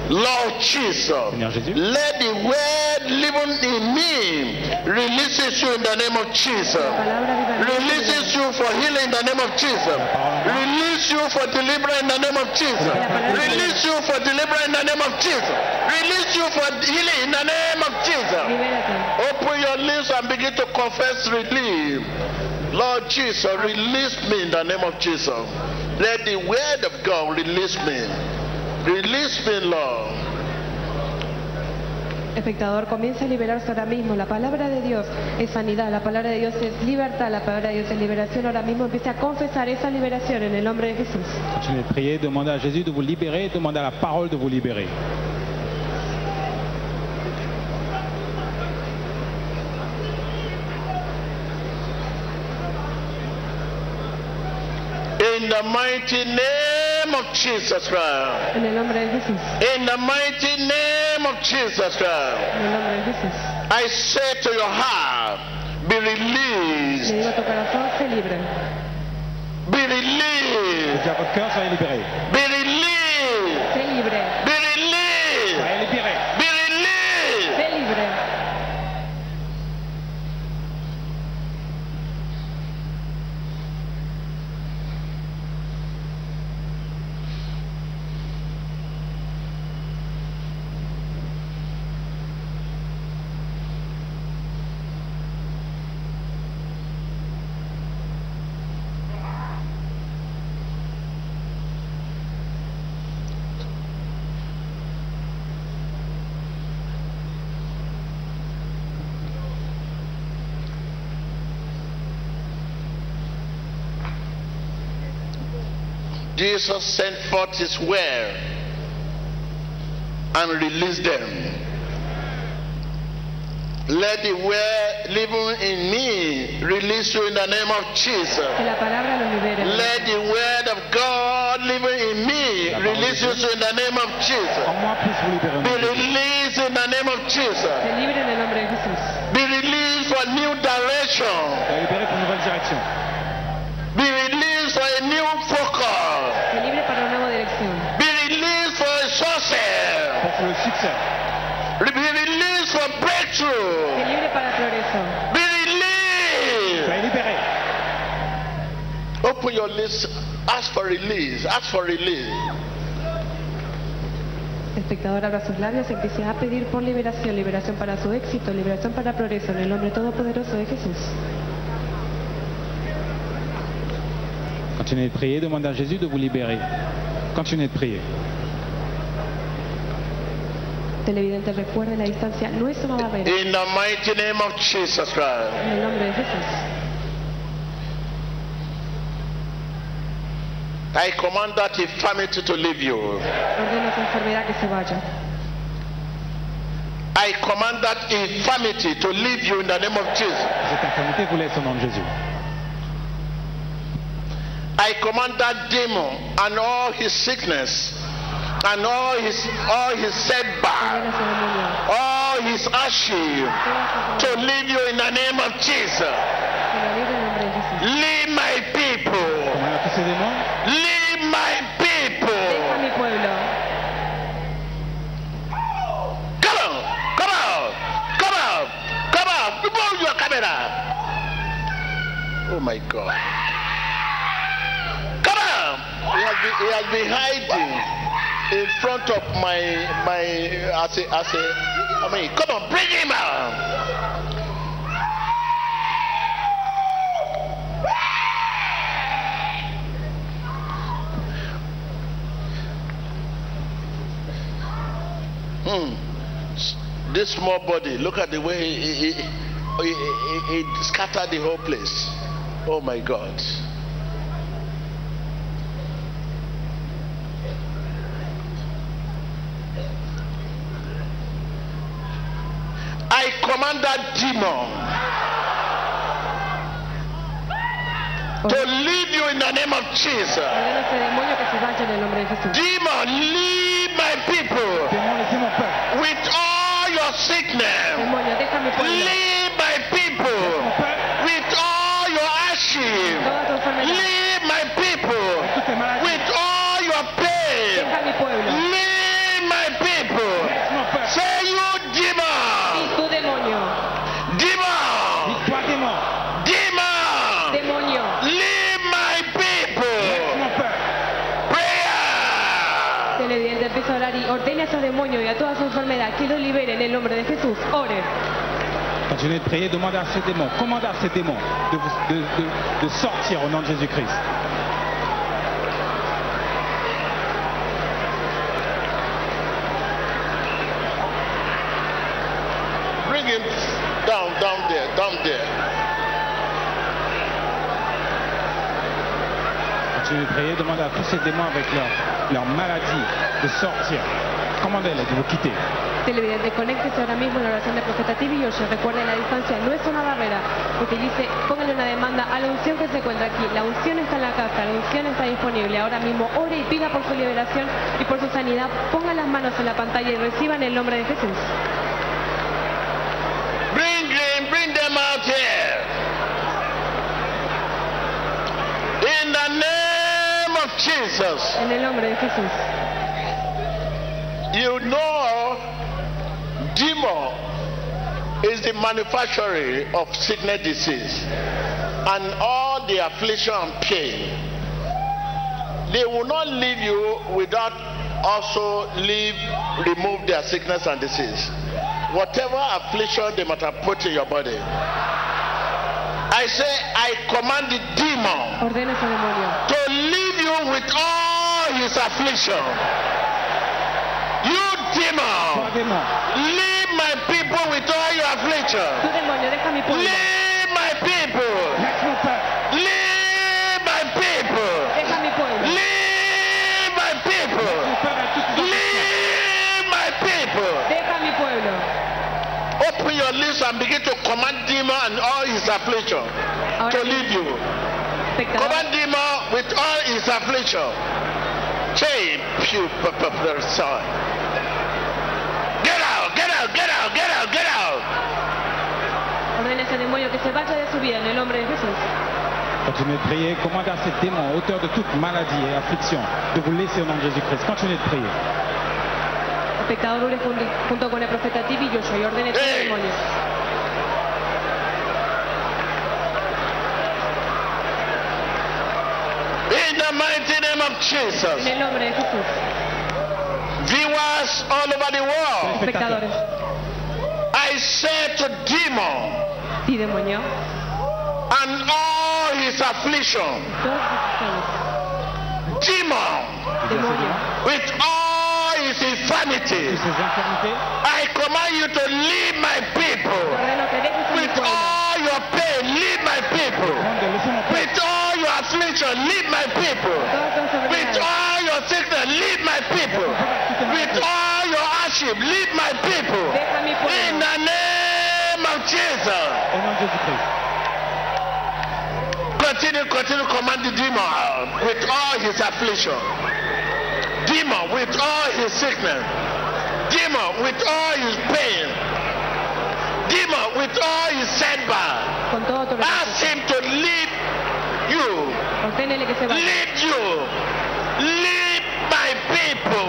Lord Jesus, let the word living in me releases you in the name of Jesus. Releases you for healing in the name of Jesus. Release you for deliverance in the name of Jesus. Release you for deliverance in the name of Jesus. Release you for healing in the name of Jesus. Open your lips and begin to confess relief. Lord Jesus, release me in the name of Jesus. Let the word of God release me. Release me, Lord. Espectador, comienza a liberarse ahora mismo. La palabra de Dios es sanidad, la palabra de Dios es libertad, la palabra de Dios es liberación. Ahora mismo empiece a confesar esa liberación en el nombre de Jesús. Continuez de prier, demandez à Jésus de vous libérer, demandez à la parole de vous libérer. In the mighty name of Jesus Christ. En el nombre de Jesús. In the mighty name of Jesus Christ. En el nombre de Jesús. I say to your heart, be released. Le digo a tu corazón, se libre. Be released. Que votre cœur soit libéré. Be released. Se libre. Be released. Soyez libéré. Be released. Se libre. Jesus sent forth his word and released them. Let the word living in me release you in the name of Jesus. Let the word of God living in me release you in the name of Jesus. Be released in the name of Jesus. Be released for a new direction. Open your lips, ask for release, ask for release. El espectador abra sus labios y empiece a pedir por liberación, liberación para su éxito, liberación para progreso en el nombre todopoderoso de Jesús. Continuez de prier, demandez à Jésus de vous libérer. Continuez de prier. Televidente, recuerde la distancia no es una barrera. In the mighty name of Jesus Christ. En el nombre de Jesús. I command that infirmity to leave you. I command that infirmity to leave you in the name of Jesus. I command that demon and all his sickness and all his all his setback, all his ashes to leave you in the name of Jesus. Leave my people. Leave my people. Come on, come on, come on, come on. Move your camera. Oh my God. Come on. He has been, he has be hiding in front of my my as a as a I mean, come on, bring him out. Hmm. This small body, look at the way he, he, he, he, he scattered the whole place. Oh my God. I command that demon to leave you in the name of Jesus. Demon, leave my people. With all your sickness, leave my people. With all your ashes, leave my people. With all your pain, leave my people. Say you demon, demon, demon, leave my people. Prayer. Ordena a esos demonios y a toda su enfermedad que los liberen en el nombre de Jesús. Ore. Quand je vais prier, demandez à ces démons, commandez à ces démons de, vous, de, de, de sortir au nom de Jésus-Christ. Bring him down, down there, down there. Quand je vais prier, demandez à tous ces démons avec leur leur maladie de sortir. Commandez-les de vous quitter. Televidente, conéctese ahora mismo en la oración de Profeta T V Joshua. Recuerde, la distancia no es una barrera. Utilice, póngale una demanda a la unción que se encuentra aquí. La unción está en la casa, la unción está disponible. Ahora mismo ore y pida por su liberación y por su sanidad. Ponga las manos en la pantalla y reciban el nombre de Jesús. Bring them, bring them out here. In the name Jesus. En el nombre de Jesús. You know, demon is the manufacturer of sickness, disease, and all the affliction and pain. They will not leave you without also leave, remove their sickness and disease. Whatever affliction they might have put in your body. I say, I command the demon to leave with all his affliction. You demon, leave my people with all your affliction. Leave my people. Leave my people. Leave my people. Leave my people. Open your lips and begin to command demon and all his affliction to leave you. Command demon with all his affliction. Chain, pew, popular son. Get out, get out, get out, get out, get out. Ordena ese demonio que se vaya de su vida en el nombre de Jesús. Continuez de prier. Commandez à ces démons, auteur de toute maladie et affliction, de vous laisser au nom de Jésus-Christ. Continuez de prier. Espectador, ore junto con el Profeta T V Joshua y ordene a ese demonio. In the mighty name of Jesus. En el nombre de Jesús. Viewers all over the world. Espectadores. I said to demon and all his affliction. Demon with all his infirmities. I command you to leave my people. With all your pain, leave my people. With all affliction, leave my people. With all your sickness, leave my people. With all your hardship, leave my people. In the name of Jesus. Continue, continue, command the demon with all his affliction. Demon with all his sickness. Demon with all his pain. Demon with all his setback. Ask him to leave you, lead you, lead my people.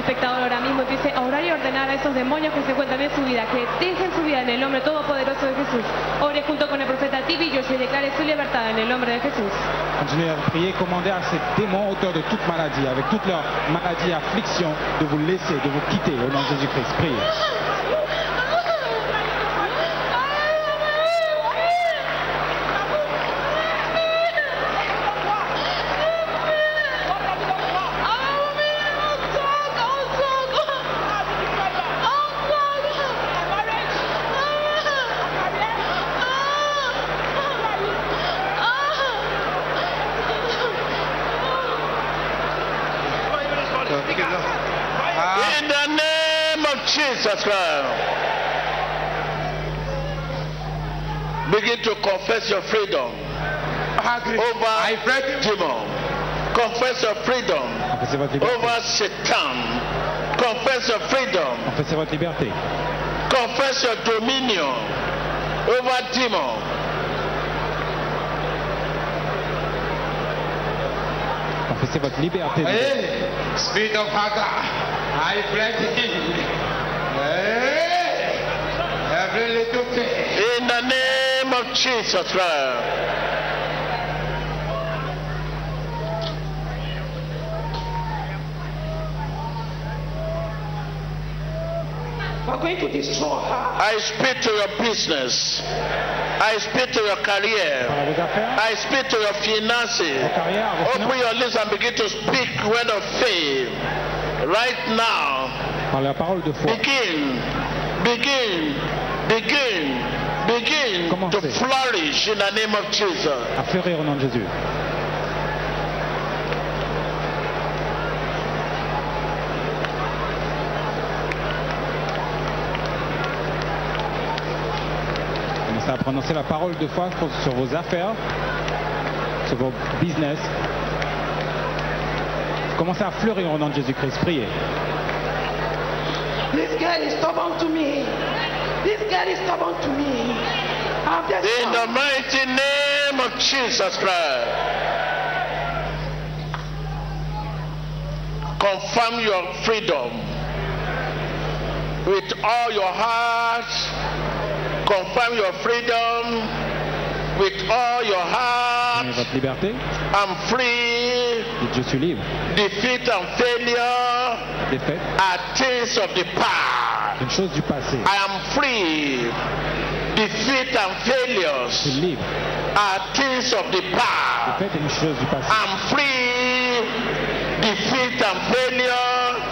Espectador, ahora mismo dice orar y ordenar a esos esos demonios que se encuentran en su vida, que dejen su vida en el nombre todopoderoso de Jesús. Ore junto con el profeta T B Joshua y declare su libertad en el nombre de Jesús. Continuez à prier, commandez à ces démons auteurs de toute maladie, avec toute leur maladie, affliction, de vous laisser, de vous quitter au nom de Jésus-Christ. Priez. Jesus Christ. Begin to confess your freedom over demon. Confess your freedom over Satan. Confess your freedom. Confess your dominion over demon. Confessez votre liberté. Spirit of Hagar, I break in. In the name of Jesus Christ. We're going to destroy her. I speak to your business. I speak to your career. I speak to your finances. Open your lips and begin to speak word of faith right now. Par la parole de foi. Begin, begin, begin, begin Commencez. To flourish in the name of Jesus. À fleurir au nom de Jésus. Commencez à prononcer la parole de foi sur vos affaires, sur vos business. Commencez à fleurir au nom de Jésus-Christ. Priez. This girl is stubborn to me. This girl is stubborn to me. In the mighty name of Jesus Christ. Confirm your freedom with all your heart. Confirm your freedom with all your heart. I'm free. Je suis libre. Defeat and failure. Défaite. Are things of the past. Une chose du passé. I am free. Defeat and failures. Je suis libre. Are things of the past. Défaite et une chose du passé. I'm free. Defeat and failures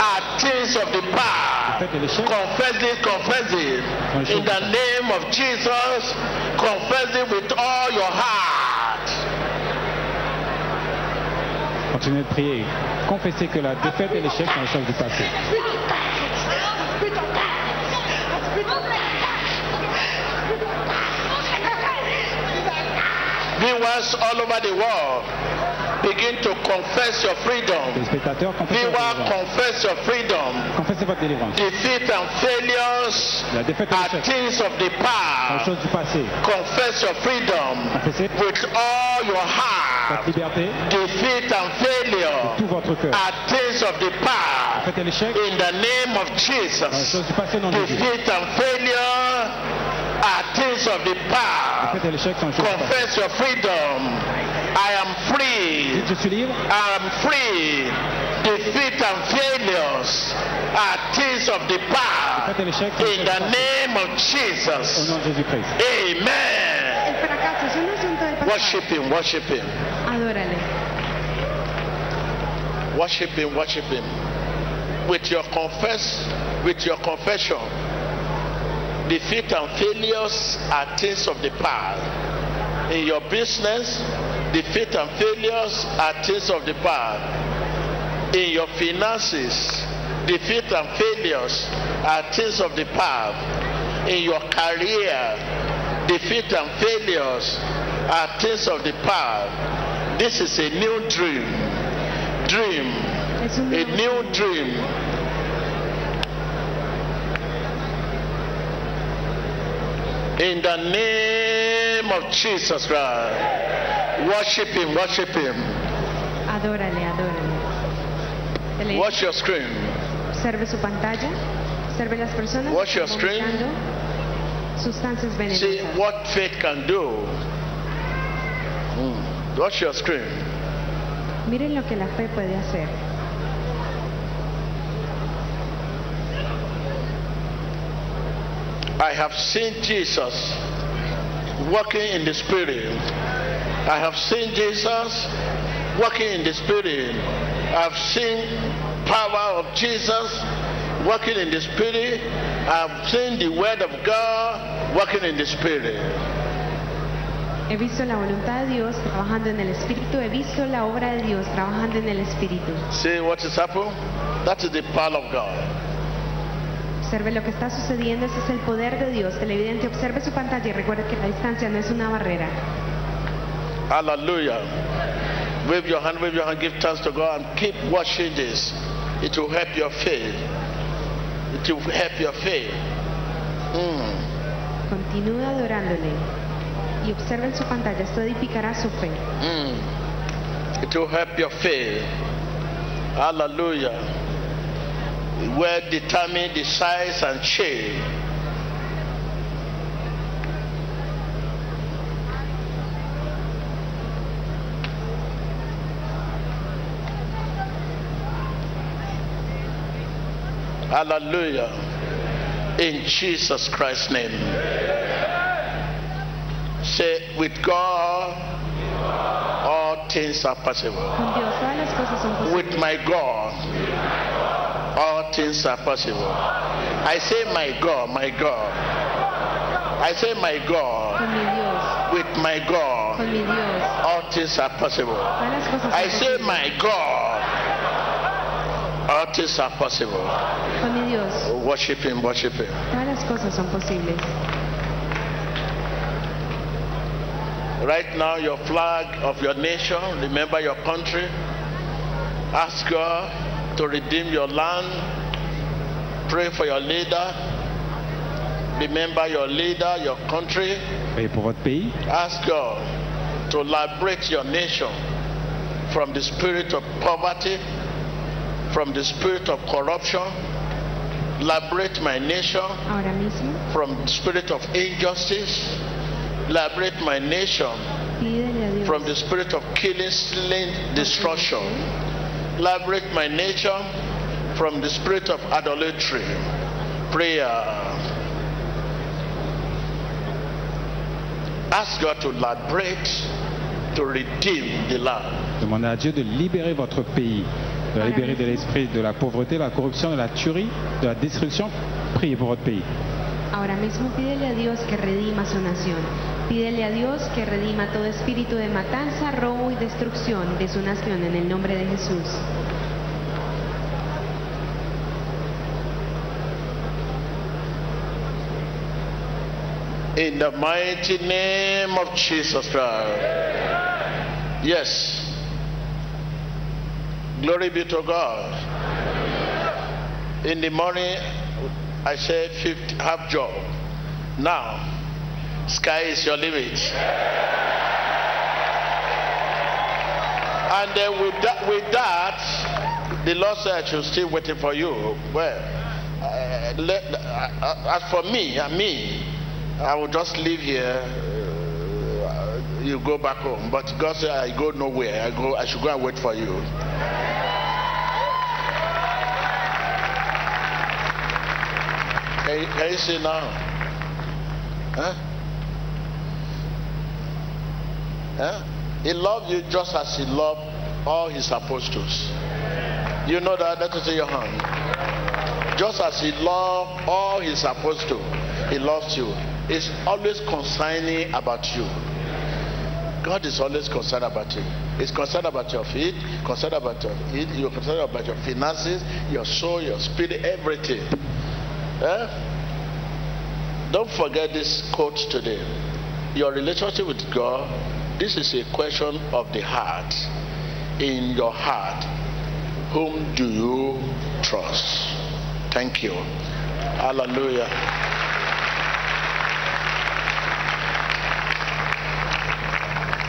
are things of the past. Défaite et l'échec. Confess it, confess it. In the name of Jesus, confess it with all your heart. Continuez de prier. Confessez que la défaite et l'échec sont les choses du passé. Viewers all over the world, begin to confess your freedom. Les spectateurs, confess your freedom. Confessez votre délivrance. Defeat and failures la défaite are things of the past. Sont les choses du passé. Confess your freedom. Confessez with all your heart. Votre liberté. Defeat and failure de tout votre cœur. Are things of the past. Faites l'échec. In the name of Jesus. Les choses du passé non déduites. Defeat and failure are things of the past. Faites l'échec sans confess your freedom. I am free. Je suis libre. I am free. Defeat and failures are things of the past. In the name of Jesus. Amen. Worship him, worship him. Adorale. Worship him, worship him. With your confess, with your confession, defeat and failures are things of the past. In your business, defeat and failures are things of the past. In your finances, defeat and failures are things of the past. In your career, defeat and failures are things of the past. This is a new dream. Dream. A new dream. In the name of Jesus Christ. Worship him, worship him. Adórale, adórale. Watch your screen. Observe su pantalla. Observe las personas. Watch your screen. Sustancias venenosas. See what faith can do. Mm. Watch your screen. Miren lo que la fe puede hacer. I have seen Jesus working in the Spirit. I have seen Jesus working in the Spirit. I've seen power of Jesus working in the Spirit. I've seen the Word of God working in the Spirit. He visto la voluntad de Dios trabajando en el Espíritu. He visto la obra de Dios trabajando en el Espíritu. See what is happening? That is the power of God. Observe lo que está sucediendo, ese es el poder de Dios. Televidente, observe su pantalla y recuerde que la distancia no es una barrera. Hallelujah. Wave your hand, wave your hand, give thanks to God and keep watching this. It will help your faith. It will help your faith. Mm. Continúa adorándole y observe en su pantalla, esto edificará su fe. Mm. It will help your faith. Hallelujah. Well determine the size and shape. Hallelujah. In Jesus Christ's name. Say, with God, all things are possible. With my God, all things are possible. I say, my God, my God. I say, my God. With my God, all things are possible. I say, my God, all things are possible. Oh, worship Him, worship Him. Right now, your flag of your nation, remember your country. Ask God to redeem your land. Pray for your leader. Remember your leader, your country. Priez pour votre pays. Ask God to liberate your nation from the spirit of poverty, from the spirit of corruption. Liberate my nation from the spirit of injustice. Liberate my nation from the spirit of killing, slaying, destruction. Liberate my nature from the spirit of idolatry. Prayer. Ask God to liberate, to redeem the land. Demandez à Dieu de libérer votre pays, de libérer de l'esprit de la pauvreté, de la corruption, de la tuerie, de la destruction. Priez pour votre pays. Ahora mismo pídele a Dios que redima su nación. Pídele a Dios que redima todo espíritu de matanza, robo y destrucción de su nación en el nombre de Jesús. In the mighty name of Jesus Christ. Yes. Glory be to God. In the morning I said, fifth half job. Now, sky is your limit. Yeah. And then with that, with that, the Lord said, I should still waiting for you. Well, uh, let, uh, as for me, uh, me, I will just leave here. Uh, you go back home. But God said, I go nowhere. I go. I should go and wait for you. Can you, can you see now? Huh? Huh? He loved you just as he loved all his apostles. You know that? That is in your hand. Just as he loved all his apostles, he loves you. It's always concerning about you. God is always concerned about you. He's concerned about your feet, concerned about your feet, you're concerned about your finances, your soul, your spirit, everything. Eh? Don't forget this quote today. Your relationship with God, this is a question of the heart. In your heart, whom do you trust? Thank you. Hallelujah.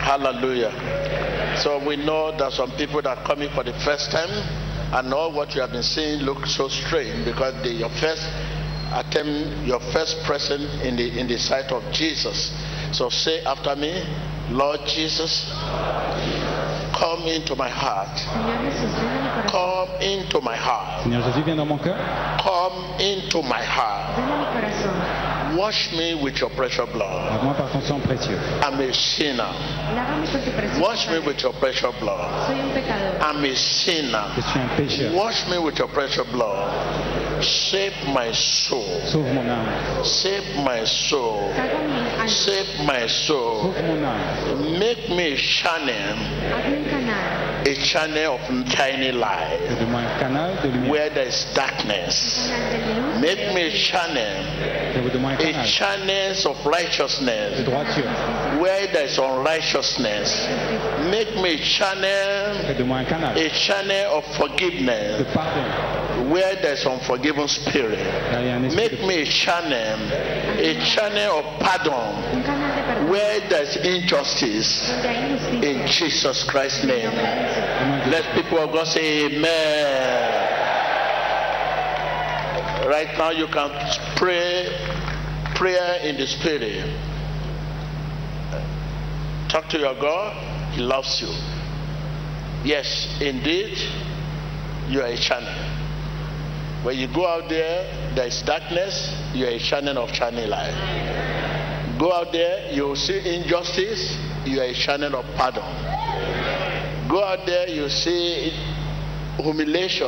Hallelujah. So we know that some people that are coming for the first time, and all what you have been seeing looks so strange because the, your first attain your first present in the in the sight of Jesus. So say after me, Lord Jesus, come into my heart. Come into my heart. Come into my heart. Wash me with your precious blood. I'm a sinner. Wash me with your precious blood. I'm a sinner. Wash me with your precious blood. Save my soul. Save my soul. Save my soul. Make me shining. A channel of tiny light where there is darkness. Make me channel a channel of righteousness where there is unrighteousness. Make me channel a channel of forgiveness where there is unforgiven spirit. Make me channel a channel of pardon where there's injustice, in Jesus Christ's name. Let people of God say amen. Right now you can pray prayer in the spirit. Talk to your God. He loves you. Yes, indeed, you are a channel. When you go out there, there is darkness, you are a channel of channel light. Go out there, you will see injustice, you are a channel of pardon. Go out there, you see humiliation,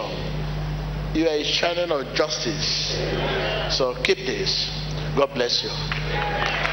you are a channel of justice. So keep this. God bless you.